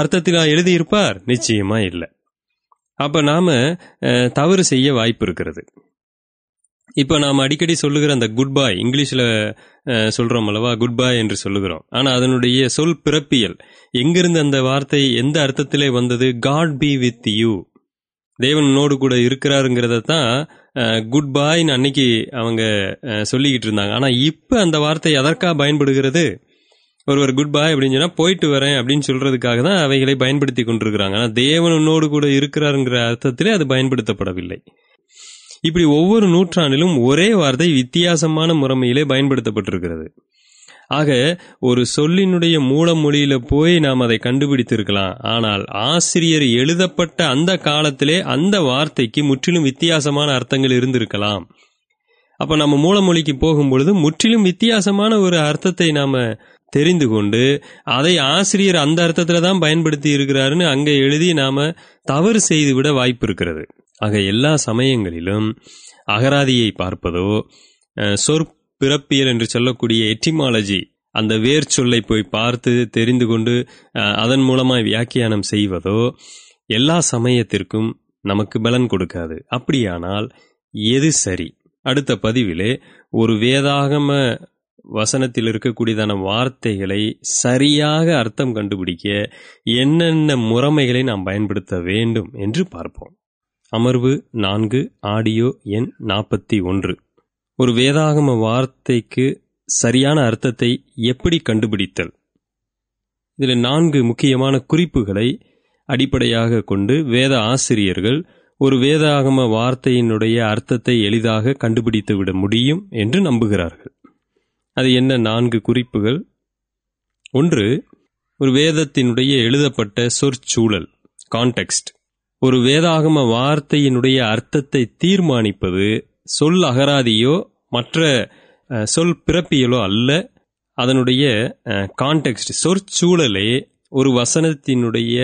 அர்த்தத்தில் எழுதியிருப்பார்? நிச்சயமா இல்லை. அப்போ நாம் தவறு செய்ய வாய்ப்பு இருக்கிறது. இப்போ நாம் அடிக்கடி சொல்லுகிற அந்த குட் பாய், இங்கிலீஷில் சொல்கிறோம் அல்லவா, குட் பாய் என்று சொல்லுகிறோம். ஆனால் அதனுடைய சொல் பிறப்பியல் எங்கிருந்து அந்த வார்த்தை எந்த அர்த்தத்திலே வந்தது? காட் பி வித் யூ, தேவனோடு கூட இருக்கிறாருங்கிறத தான் குட் பாய்ன்னு அன்னைக்கு அவங்க சொல்லிக்கிட்டு இருந்தாங்க. ஆனால் இப்போ அந்த வார்த்தை எதற்காக பயன்படுகிறது? ஒருவர் குட் பாய் அப்படின்னு சொன்னால் போயிட்டு வரேன் அப்படின்னு சொல்றதுக்காக தான் அவைகளை பயன்படுத்தி கொண்டிருக்கிறாங்க. ஆனால் தேவனோடு கூட இருக்கிறாருங்கிற அர்த்தத்திலே அது பயன்படுத்தப்படவில்லை. இப்படி ஒவ்வொரு நூற்றாண்டிலும் ஒரே வார்த்தை வித்தியாசமான முறைமையிலே பயன்படுத்தப்பட்டிருக்கிறது. ஆக ஒரு சொல்லினுடைய மூல மொழியில போய் நாம் அதை கண்டுபிடித்திருக்கலாம். ஆனால் ஆசிரியர் எழுதப்பட்ட அந்த காலத்திலே அந்த வார்த்தைக்கு முற்றிலும் வித்தியாசமான அர்த்தங்கள் இருந்திருக்கலாம். அப்ப நம்ம மூல மொழிக்கு போகும்பொழுது முற்றிலும் வித்தியாசமான ஒரு அர்த்தத்தை நாம தெரிந்து கொண்டு அதை ஆசிரியர் அந்த அர்த்தத்துல தான் பயன்படுத்தி இருக்கிறாருன்னு அங்க எழுதி நாம தவறு செய்து விட வாய்ப்பு இருக்கிறது. ஆக எல்லா சமயங்களிலும் அகராதியை பார்ப்பதோ சொற் பிறப்பியல் என்று சொல்லக்கூடிய எட்டிமாலஜி, அந்த வேர் சொல்லை போய் பார்த்து தெரிந்து கொண்டு அதன் மூலமாய் வியாக்கியானம் செய்வதோ எல்லா சமயத்திற்கும் நமக்கு பலன் கொடுக்காது. அப்படியானால் எது சரி? அடுத்த பதிவிலே ஒரு வேதாகம வசனத்தில் இருக்கக்கூடியதான வார்த்தைகளை சரியாக அர்த்தம் கண்டுபிடிக்க என்னென்ன முறைமைகளை நாம் பயன்படுத்த வேண்டும் என்று பார்ப்போம். அமர்வு நான்கு, ஆடியோ எண் நாற்பத்தி ஒன்று. ஒரு வேதாகம வார்த்தைக்கு சரியான அர்த்தத்தை எப்படி கண்டுபிடித்தல். இதில் நான்கு முக்கியமான குறிப்புகளை அடிப்படையாக கொண்டு வேத ஆசிரியர்கள் ஒரு வேதாகம வார்த்தையினுடைய அர்த்தத்தை எளிதாக கண்டுபிடித்து விட முடியும் என்று நம்புகிறார்கள். அது என்ன நான்கு குறிப்புகள்? ஒன்று, ஒரு வேதத்தினுடைய எழுதப்பட்ட சொற்சூழல், கான்டெக்ஸ்ட். ஒரு வேதாகம வார்த்தையினுடைய அர்த்தத்தை தீர்மானிப்பது சொல் அகராதியோ மற்ற சொல் பிறப்பியலோ அல்ல, அதனுடைய கான்டெக்ஸ்ட், சொற்சூழலே ஒரு வசனத்தினுடைய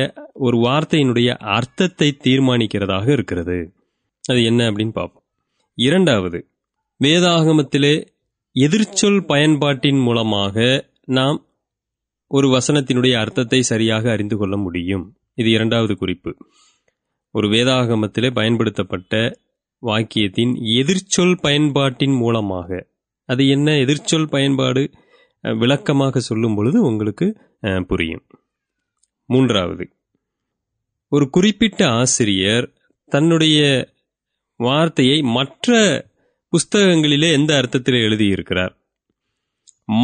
ஒரு வார்த்தையினுடைய அர்த்தத்தை தீர்மானிக்கிறதாக இருக்கிறது. அது என்ன அப்படின்னு பார்ப்போம். இரண்டாவது, வேதாகமத்திலே எதிர்ச்சொல் பயன்பாட்டின் மூலமாக நாம் ஒரு வசனத்தினுடைய அர்த்தத்தை சரியாக அறிந்து கொள்ள முடியும். இது இரண்டாவது குறிப்பு. ஒரு வேதாகமத்திலே பயன்படுத்தப்பட்ட வாக்கியத்தின் எதிர்ச்சொல் பயன்பாட்டின் மூலமாக. அது என்ன எதிர்ச்சொல் பயன்பாடு? விளக்கமாக சொல்லும் பொழுது உங்களுக்கு புரியும். மூன்றாவது, ஒரு குறிப்பிட்ட ஆசிரியர் தன்னுடைய வார்த்தையை மற்ற புஸ்தகங்களிலே எந்த அர்த்தத்தில் எழுதியிருக்கிறார்,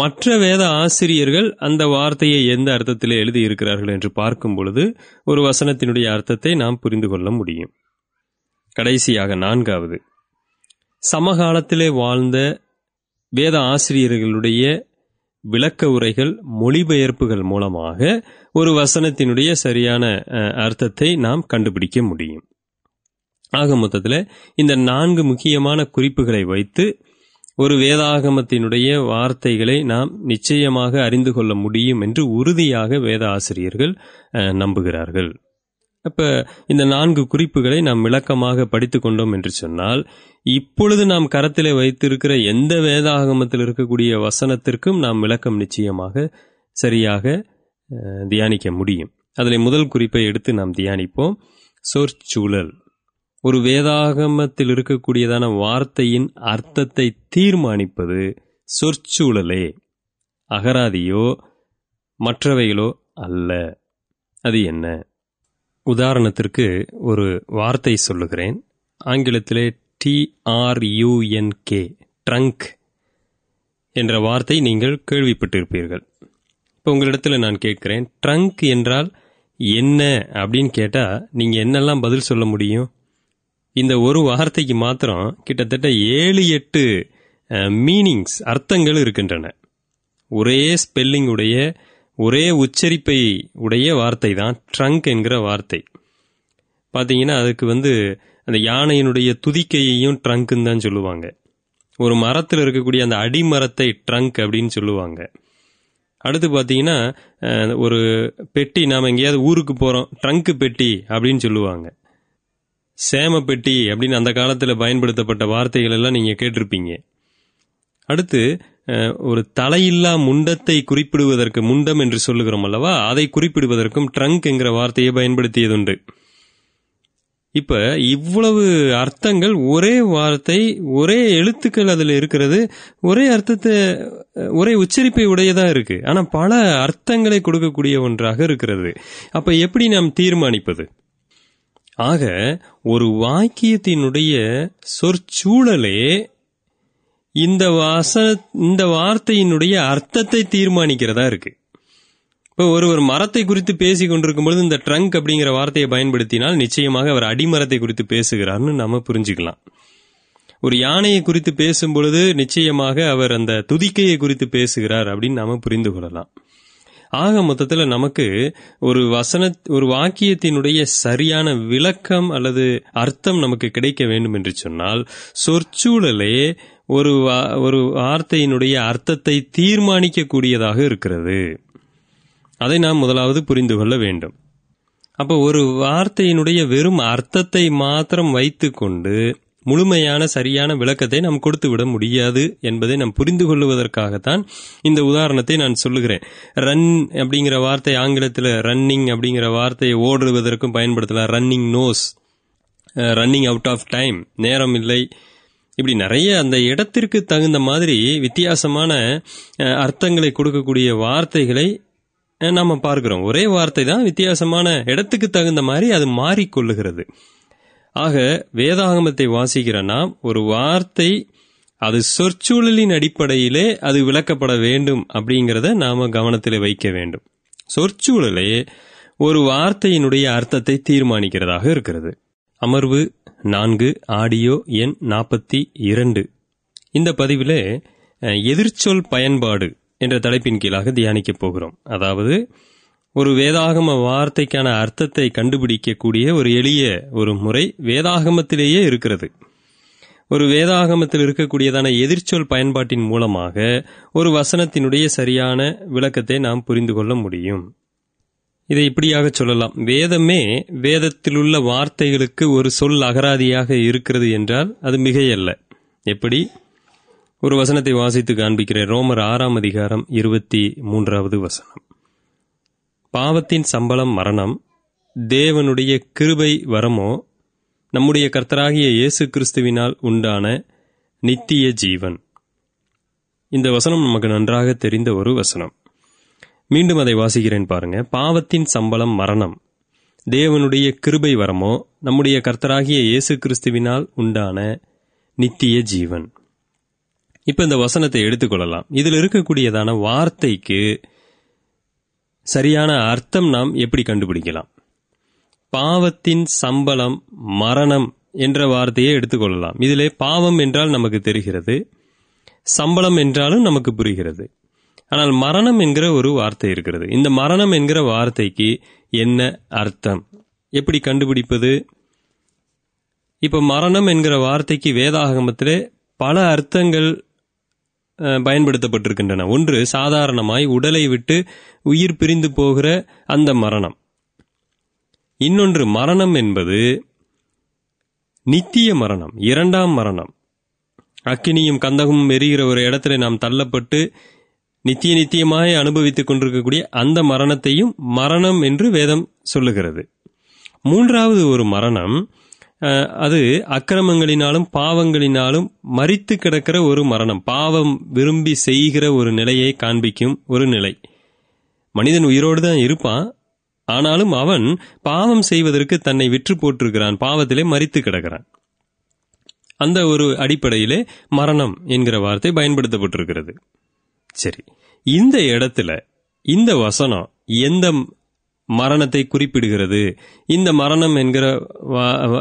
மற்ற வேத ஆசிரியர்கள் அந்த வார்த்தையை எந்த அர்த்தத்தில் எழுதியிருக்கிறார்கள் என்று பார்க்கும் பொழுது ஒரு வசனத்தினுடைய அர்த்தத்தை நாம் புரிந்து கொள்ள முடியும். கடைசியாக நான்காவது, சமகாலத்திலே வாழ்ந்த வேத ஆசிரியர்களுடைய விளக்க உரைகள், மொழிபெயர்ப்புகள் மூலமாக ஒரு வசனத்தினுடைய சரியான அர்த்தத்தை நாம் கண்டுபிடிக்க முடியும். ஆக மொத்தத்தில் இந்த நான்கு முக்கியமான குறிப்புகளை வைத்து ஒரு வேதாகமத்தினுடைய வார்த்தைகளை நாம் நிச்சயமாக அறிந்து கொள்ள முடியும் என்று உறுதியாக வேத ஆசிரியர்கள் நம்புகிறார்கள். அப்ப இந்த நான்கு குறிப்புகளை நாம் விளக்கமாக படித்து கொண்டோம் என்று சொன்னால் இப்பொழுது நாம் கரத்திலே வைத்திருக்கிற எந்த வேதாகமத்தில் இருக்கக்கூடிய வசனத்திற்கும் நாம் விளக்கம் நிச்சயமாக சரியாக தியானிக்க முடியும். அதில் முதல் குறிப்பை எடுத்து நாம் தியானிப்போம், சொற்சூழல். ஒரு வேதாகமத்தில் இருக்கக்கூடியதான வார்த்தையின் அர்த்தத்தை தீர்மானிப்பது சொற்சூழலே, அகராதியோ மற்றவைகளோ அல்ல. அது என்ன? உதாரணத்திற்கு ஒரு வார்த்தை சொல்லுகிறேன். ஆங்கிலத்திலே டிஆர்யூஎன்கே, ட்ரங்க் என்ற வார்த்தை நீங்கள் கேள்விப்பட்டிருப்பீர்கள். இப்போ உங்களிடத்தில் நான் கேட்குறேன், ட்ரங்க் என்றால் என்ன அப்படின்னு கேட்டால் நீங்கள் என்னெல்லாம் பதில் சொல்ல முடியும்? இந்த ஒரு வார்த்தைக்கு மாத்திரம் கிட்டத்தட்ட ஏழு எட்டு மீனிங்ஸ், அர்த்தங்கள் இருக்கின்றன. ஒரே ஸ்பெல்லிங் உடைய, ஒரே உச்சரிப்பை உடைய வார்த்தை தான் ட்ரங்க் என்கிற வார்த்தை. பார்த்தீங்கன்னா அதுக்கு வந்து அந்த யானையினுடைய துதிக்கையையும் ட்ரங்க்குன்னு தான் சொல்லுவாங்க. ஒரு மரத்தில் இருக்கக்கூடிய அந்த அடிமரத்தை ட்ரங்க் அப்படின்னு சொல்லுவாங்க. அடுத்து பார்த்தீங்கன்னா ஒரு பெட்டி, நாம் எங்கேயாவது ஊருக்கு போகிறோம், ட்ரங்க்கு பெட்டி அப்படின்னு சொல்லுவாங்க. சேம பெட்டி அப்படின்னு அந்த காலத்தில் பயன்படுத்தப்பட்ட வார்த்தைகள் எல்லாம் நீங்கள் கேட்டிருப்பீங்க. அடுத்து ஒரு தலையில்லா முண்டத்தை குறிப்பிடுவதற்கு முண்டம் என்று சொல்லுகிறோம் அல்லவா, அதை குறிப்பிடுவதற்கும் ட்ரங்க் என்கிற வார்த்தையை பயன்படுத்தியதுண்டு. இப்போ இவ்வளவு அர்த்தங்கள், ஒரே வார்த்தை, ஒரே எழுத்துக்கள் அதில் இருக்கிறது, ஒரே அர்த்தத்தை, ஒரே உச்சரிப்பை உடையதாக இருக்குது. ஆனால் பல அர்த்தங்களை கொடுக்கக்கூடிய ஒன்றாக இருக்கிறது. அப்போ எப்படி நாம் தீர்மானிப்பது? ஆக ஒரு வாக்கியத்தினுடைய சொற்சூழலே இந்த வாச இந்த வார்த்தையினுடைய அர்த்தத்தை தீர்மானிக்கிறதா இருக்குது. இப்போ ஒருவர் மரத்தை குறித்து பேசி கொண்டிருக்கும்பொழுது இந்த ட்ரங்க் அப்படிங்கிற வார்த்தையை பயன்படுத்தினால் நிச்சயமாக அவர் அடிமரத்தை குறித்து பேசுகிறார்னு நம்ம புரிஞ்சுக்கலாம். ஒரு யானையை குறித்து பேசும்பொழுது நிச்சயமாக அவர் அந்த துதிக்கையை குறித்து பேசுகிறார் அப்படின்னு நாம் புரிந்து கொள்ளலாம். ஆக மொத்தத்தில் நமக்கு ஒரு வசன ஒரு வாக்கியத்தினுடைய சரியான விளக்கம் அல்லது அர்த்தம் நமக்கு கிடைக்க வேண்டும் என்று சொன்னால் சொற்சூழலே ஒரு ஒரு வார்த்தையினுடைய அர்த்தத்தை தீர்மானிக்கக்கூடியதாக இருக்கிறது. அதை நாம் முதலாவது புரிந்து கொள்ள வேண்டும். அப்போ ஒரு வார்த்தையினுடைய வெறும் அர்த்தத்தை மாத்திரம் வைத்து கொண்டு முழுமையான சரியான விளக்கத்தை நாம் கொடுத்து விட முடியாது என்பதை நாம் புரிந்து கொள்வதற்காகத்தான் இந்த உதாரணத்தை நான் சொல்லுகிறேன். ரன் அப்படிங்கிற வார்த்தை, ஆங்கிலத்தில் ரன்னிங் அப்படிங்கிற வார்த்தையை ஓடுவதற்கும் பயன்படுத்தலாம். Running nose, running out of time, நேரம் இல்லை, இப்படி நிறைய அந்த இடத்திற்கு தகுந்த மாதிரி வித்தியாசமான அர்த்தங்களை கொடுக்கக்கூடிய வார்த்தைகளை நாம் பார்க்கிறோம். ஒரே வார்த்தை தான் வித்தியாசமான இடத்துக்கு தகுந்த மாதிரி அது மாறிக்கொள்ளுகிறது. ஆக வேதாகமத்தை வாசிக்கிற நாம் ஒரு வார்த்தை அது சொற்சூழலின் அடிப்படையிலே அது விளக்கப்பட வேண்டும் அப்படிங்கிறத நாம் கவனத்தில் வைக்க வேண்டும். சொற்சூழலே ஒரு வார்த்தையினுடைய அர்த்தத்தை தீர்மானிக்கிறதாக இருக்கிறது. அமர்வு நான்கு, ஆடியோ எண் நாற்பத்தி இரண்டு. இந்த பதிவிலே எதிர்ச்சொல் பயன்பாடு என்ற தலைப்பின் கீழாக தியானிக்கப் போகிறோம். அதாவது ஒரு வேதாகம வார்த்தைக்கான அர்த்தத்தை கண்டுபிடிக்கக்கூடிய ஒரு எளிய ஒரு முறை வேதாகமத்திலேயே இருக்கிறது. ஒரு வேதாகமத்தில் இருக்கக்கூடியதான எதிர்ச்சொல் பயன்பாட்டின் மூலமாக ஒரு வசனத்தினுடைய சரியான விளக்கத்தை நாம் புரிந்து கொள்ள முடியும். இதை இப்படியாக சொல்லலாம், வேதமே வேதத்திலுள்ள வார்த்தைகளுக்கு ஒரு சொல் அகராதியாக இருக்கிறது என்றால் அது மிகையல்ல. எப்படி? ஒரு வசனத்தை வாசித்து காண்பிக்கிறேன். ரோமர் ஆறாம் அதிகாரம் இருபத்தி மூன்றாவது வசனம். பாவத்தின் சம்பளம் மரணம், தேவனுடைய கிருபை வரமோ நம்முடைய கர்த்தராகிய இயேசு கிறிஸ்துவினால் உண்டான நித்திய ஜீவன். இந்த வசனம் நமக்கு நன்றாக தெரிந்த ஒரு வசனம். மீண்டும் அதை வாசிக்கிறேன் பாருங்க. பாவத்தின் சம்பளம் மரணம், தேவனுடைய கிருபை வரமோ நம்முடைய கர்த்தராகிய இயேசு கிறிஸ்துவினால் உண்டான நித்திய ஜீவன். இப்போ இந்த வசனத்தை எடுத்துக்கொள்ளலாம். இதில் இருக்கக்கூடியதான வார்த்தைக்கு சரியான அர்த்தம் நாம் எப்படி கண்டுபிடிக்கலாம்? பாவத்தின் சம்பளம் மரணம் என்ற வார்த்தையை எடுத்துக்கொள்ளலாம். இதிலே பாவம் என்றால் நமக்கு தெரிகிறது, சம்பளம் என்றாலும் நமக்கு புரிகிறது. ஆனால் மரணம் என்கிற ஒரு வார்த்தை இருக்கிறது. இந்த மரணம் என்கிற வார்த்தைக்கு என்ன அர்த்தம், எப்படி கண்டுபிடிப்பது? இப்போ மரணம் என்கிற வார்த்தைக்கு வேதாகமத்திலே பல அர்த்தங்கள் பயன்படுத்தப்பட்டிருக்கின்றன. ஒன்று, சாதாரணமாய் உடலை விட்டு உயிர் பிரிந்து போகிற அந்த மரணம். இன்னொன்று, மரணம் என்பது நித்திய மரணம், இரண்டாம் மரணம். அக்கினியும் கந்தகமும் எரிகிற ஒரு இடத்துல நாம் தள்ளப்பட்டு நித்திய நித்தியமாக அனுபவித்துக் கொண்டிருக்கக்கூடிய அந்த மரணத்தையும் மரணம் என்று வேதம் சொல்லுகிறது. மூன்றாவது ஒரு மரணம் அது அக்கிரமங்களினாலும் பாவங்களினாலும் மரித்து கிடக்கிற ஒரு மரணம். பாவம் விரும்பி செய்கிற ஒரு நிலையை காண்பிக்கும் ஒரு நிலை. மனிதன் உயிரோடு தான் இருப்பான், ஆனாலும் அவன் பாவம் செய்வதற்கு தன்னை விற்று போட்டிருக்கிறான், பாவத்திலே மரித்து கிடக்கிறான். அந்த ஒரு அடிப்படையிலே மரணம் என்கிற வார்த்தை பயன்படுத்தப்பட்டிருக்கிறது. சரி, இந்த இடத்துல இந்த வசனம் எந்த மரணத்தை குறிப்பிடுகிறது, இந்த மரணம் என்கிற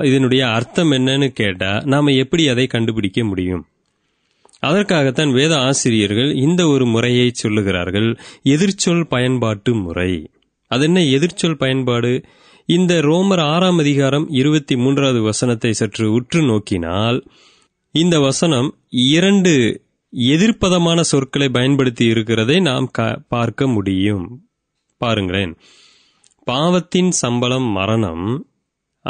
இதனுடைய அர்த்தம் என்னன்னு கேட்டா நாம எப்படி அதை கண்டுபிடிக்க முடியும்? அதற்காகத்தான் வேத ஆசிரியர்கள் இந்த ஒரு முறையை சொல்லுகிறார்கள், எதிர்ச்சொல் பயன்பாட்டு முறை. அது என்ன எதிர்ச்சொல் பயன்பாடு? இந்த ரோமர் ஆறாம் அதிகாரம் இருபத்தி மூன்றாவது வசனத்தை சற்று உற்று நோக்கினால் இந்த வசனம் இரண்டு எதிர்ப்பதமான சொற்களை பயன்படுத்தி இருக்கிறதை நாம் பார்க்க முடியும். பாருங்களேன், பாவத்தின் சம்பளம் மரணம்,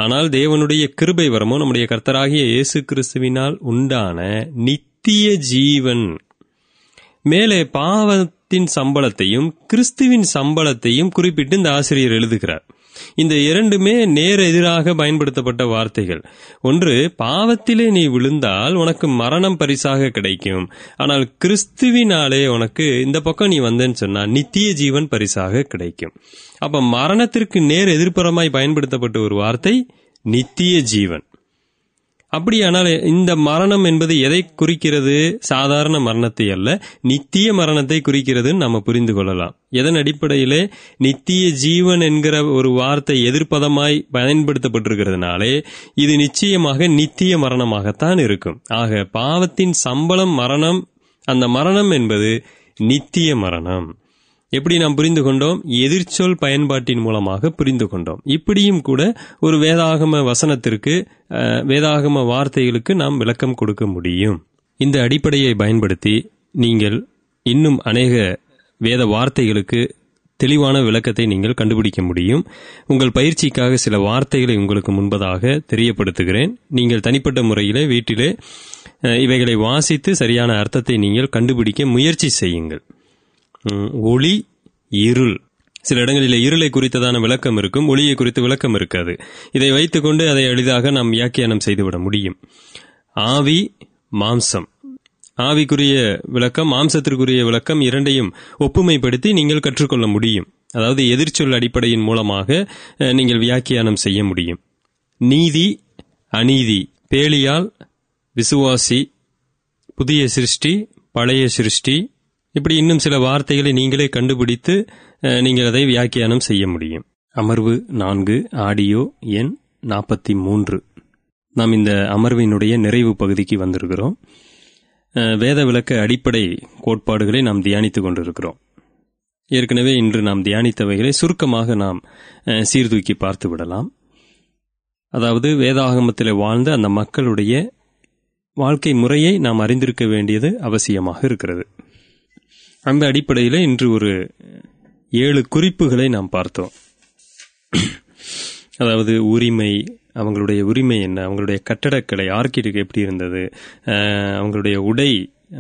ஆனால் தேவனுடைய கிருபை வரமோ நம்முடைய கர்த்தராகிய இயேசு கிறிஸ்துவினால் உண்டான நித்திய ஜீவன். மேலே பாவத்தின் சம்பளத்தையும் கிறிஸ்துவின் சம்பளத்தையும் குறிப்பிட்டு இந்த ஆசிரியர் எழுதுகிறார். இந்த இரண்டுமே நேர் எதிராக பயன்படுத்தப்பட்ட வார்த்தைகள். ஒன்று, பாவத்திலே நீ விழுந்தால் உனக்கு மரணம் பரிசாக கிடைக்கும், ஆனால் கிறிஸ்துவினாலே உனக்கு இந்த பக்கம் நீ வந்தேன்னு சொன்னா நித்திய ஜீவன் பரிசாக கிடைக்கும். அப்ப மரணத்திற்கு நேர் எதிர்ப்புறமாய் பயன்படுத்தப்பட்ட ஒரு வார்த்தை நித்திய ஜீவன். அப்படியானால் இந்த மரணம் என்பது எதை குறிக்கிறது? சாதாரண மரணத்தை அல்ல, நித்திய மரணத்தை குறிக்கிறதுன்னு நம்ம புரிந்து கொள்ளலாம். எதன் அடிப்படையிலே? நித்திய ஜீவன் என்கிற ஒரு வார்த்தை எதிர்ப்பதமாய் பயன்படுத்தப்பட்டிருக்கிறதுனாலே இது நிச்சயமாக நித்திய மரணமாகத்தான் இருக்கும். ஆக பாவத்தின் சம்பளம் மரணம், அந்த மரணம் என்பது நித்திய மரணம். எப்படி நாம் புரிந்து கொண்டோம்? எதிர்ச்சொல் பயன்பாட்டின் மூலமாக புரிந்து கொண்டோம். இப்படியும் கூட ஒரு வேதாகம வசனத்திற்கு, வேதாகம வார்த்தைகளுக்கு நாம் விளக்கம் கொடுக்க முடியும். இந்த அடிப்படையை பயன்படுத்தி நீங்கள் இன்னும் அநேக வேத வார்த்தைகளுக்கு தெளிவான விளக்கத்தை நீங்கள் கண்டுபிடிக்க முடியும். உங்கள் பயிற்சிக்காக சில வார்த்தைகளை உங்களுக்கு முன்பதாக தெரியப்படுத்துகிறேன். நீங்கள் தனிப்பட்ட முறையிலே வீட்டிலே இவைகளை வாசித்து சரியான அர்த்தத்தை நீங்கள் கண்டுபிடிக்க முயற்சி செய்யுங்கள். ஒளி, இருள். சில இடங்களில் இருளை குறித்ததான விளக்கம் இருக்கும், ஒளியை குறித்து விளக்கம் இருக்காது. இதை வைத்துக்கொண்டு அதை எளிதாக நாம் வியாக்கியானம் செய்துவிட முடியும். ஆவி, மாம்சம். ஆவிக்குரிய விளக்கம், மாம்சத்திற்குரிய விளக்கம் இரண்டையும் ஒப்புமைப்படுத்தி நீங்கள் கற்றுக்கொள்ள முடியும். அதாவது எதிர்ச்சொல் அடிப்படையின் மூலமாக நீங்கள் வியாக்கியானம் செய்ய முடியும். நீதி, அநீதி. பேலியால், விசுவாசி, புதிய சிருஷ்டி, பழைய சிருஷ்டி. இப்படி இன்னும் சில வார்த்தைகளை நீங்களே கண்டுபிடித்து நீங்கள் அதை வியாக்கியானம் செய்ய முடியும். அமர்வு நான்கு, ஆடியோ எண் நாற்பத்தி மூன்று. நாம் இந்த அமர்வினுடைய நிறைவு பகுதிக்கு வந்திருக்கிறோம். வேத விளக்க அடிப்படை கோட்பாடுகளை நாம் தியானித்து கொண்டிருக்கிறோம். ஏற்கனவே இன்று நாம் தியானித்தவைகளை சுருக்கமாக நாம் சீர்தூக்கி பார்த்து விடலாம். அதாவது வேதாகமத்தில் வாழ்ந்த அந்த மக்களுடைய வாழ்க்கை முறையை நாம் அறிந்திருக்க வேண்டியது அவசியமாக இருக்கிறது. அந்த அடிப்படையில் இன்று ஒரு ஏழு குறிப்புகளை நாம் பார்த்தோம். அதாவது உரிமை, அவங்களுடைய உரிமை என்ன, அவங்களுடைய கட்டடக்கலை ஆர்கிடெக்ட் எப்படி இருந்தது, அவங்களுடைய உடை,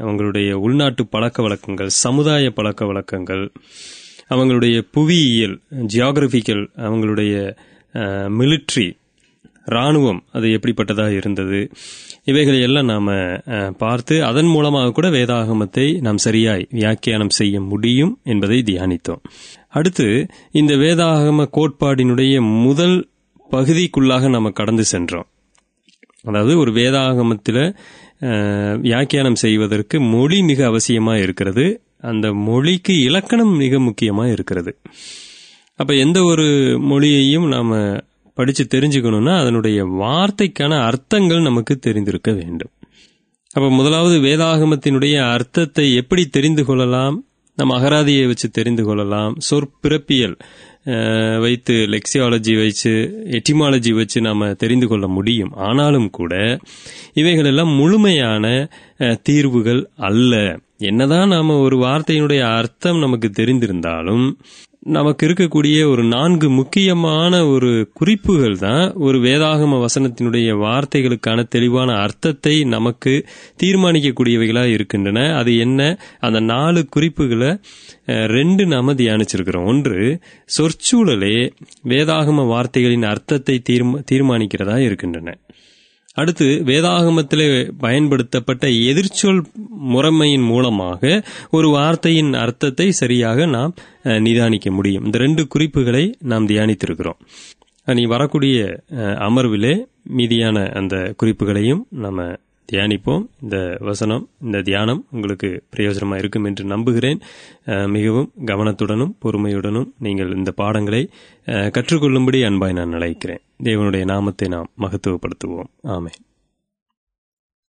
அவங்களுடைய உள்நாட்டு பழக்க வழக்கங்கள், சமுதாய பழக்க வழக்கங்கள், அவங்களுடைய புவியியல் ஜியாகிரபிக்கல், அவங்களுடைய மிலிட்ரி இராணுவம் அது எப்படிப்பட்டதாக இருந்தது, இவைகளையெல்லாம் நாம் பார்த்து அதன் மூலமாக கூட வேதாகமத்தை நாம் சரியாய் வியாக்கியானம் செய்ய முடியும் என்பதை தியானித்தோம். அடுத்து இந்த வேதாகம கோட்பாடினுடைய முதல் பகுதிக்குள்ளாக நாம் கடந்து சென்றோம். அதாவது ஒரு வேதாகமத்தில் வியாக்கியானம் செய்வதற்கு மொழி மிக அவசியமாக இருக்கிறது, அந்த மொழிக்கு இலக்கணம் மிக முக்கியமாக இருக்கிறது. அப்போ எந்த ஒரு மொழியையும் நாம் படித்து தெரிஞ்சுக்கணும்னா அதனுடைய வார்த்தைக்கான அர்த்தங்கள் நமக்கு தெரிந்திருக்க வேண்டும். அப்போ முதலாவது வேதாகமத்தினுடைய அர்த்தத்தை எப்படி தெரிந்து கொள்ளலாம்? நம்ம அகராதியை வச்சு தெரிந்து கொள்ளலாம், சொற்பிறப்பியல் வைத்து, லெக்சியாலஜி வச்சு, எட்டிமாலஜி வச்சு நாம் தெரிந்து கொள்ள முடியும். ஆனாலும் கூட இவைகளெல்லாம் முழுமையான தீர்வுகள் அல்ல. என்னதான் நாம் ஒரு வார்த்தையினுடைய அர்த்தம் நமக்கு தெரிந்திருந்தாலும் நமக்கு இருக்கக்கூடிய ஒரு நான்கு முக்கியமான ஒரு குறிப்புகள் தான் ஒரு வேதாகம வசனத்தினுடைய வார்த்தைகளுக்கான தெளிவான அர்த்தத்தை நமக்கு தீர்மானிக்கக்கூடியவைகளாக இருக்கின்றன. அது என்ன? அந்த நாலு குறிப்புகளை ரெண்டு நாம தியானிச்சிருக்கிறோம். ஒன்று, சொற்சூழலே வேதாகம வார்த்தைகளின் அர்த்தத்தை தீர்மா தீர்மானிக்கிறதா இருக்கின்றன. அடுத்து, வேதாகமத்திலே பயன்படுத்தப்பட்ட எதிர்ச்சொல் முறைமையின் மூலமாக ஒரு வார்த்தையின் அர்த்தத்தை சரியாக நாம் நிதானிக்க முடியும். இந்த ரெண்டு குறிப்புகளை நாம் தியானித்திருக்கிறோம். நீ வரக்கூடிய அமர்விலே மீதியான அந்த குறிப்புகளையும் நாம் தியானிப்போம். இந்த வசனம், இந்த தியானம் உங்களுக்கு பிரயோஜனமாக இருக்கும் என்று நம்புகிறேன். மிகவும் கவனத்துடனும் பொறுமையுடனும் நீங்கள் இந்த பாடங்களை கற்றுக்கொள்ளும்படி அன்பாய் நான் அழைக்கிறேன். தேவனுடைய நாமத்தை நாம் மகத்துவப்படுத்துவோம். ஆமென்.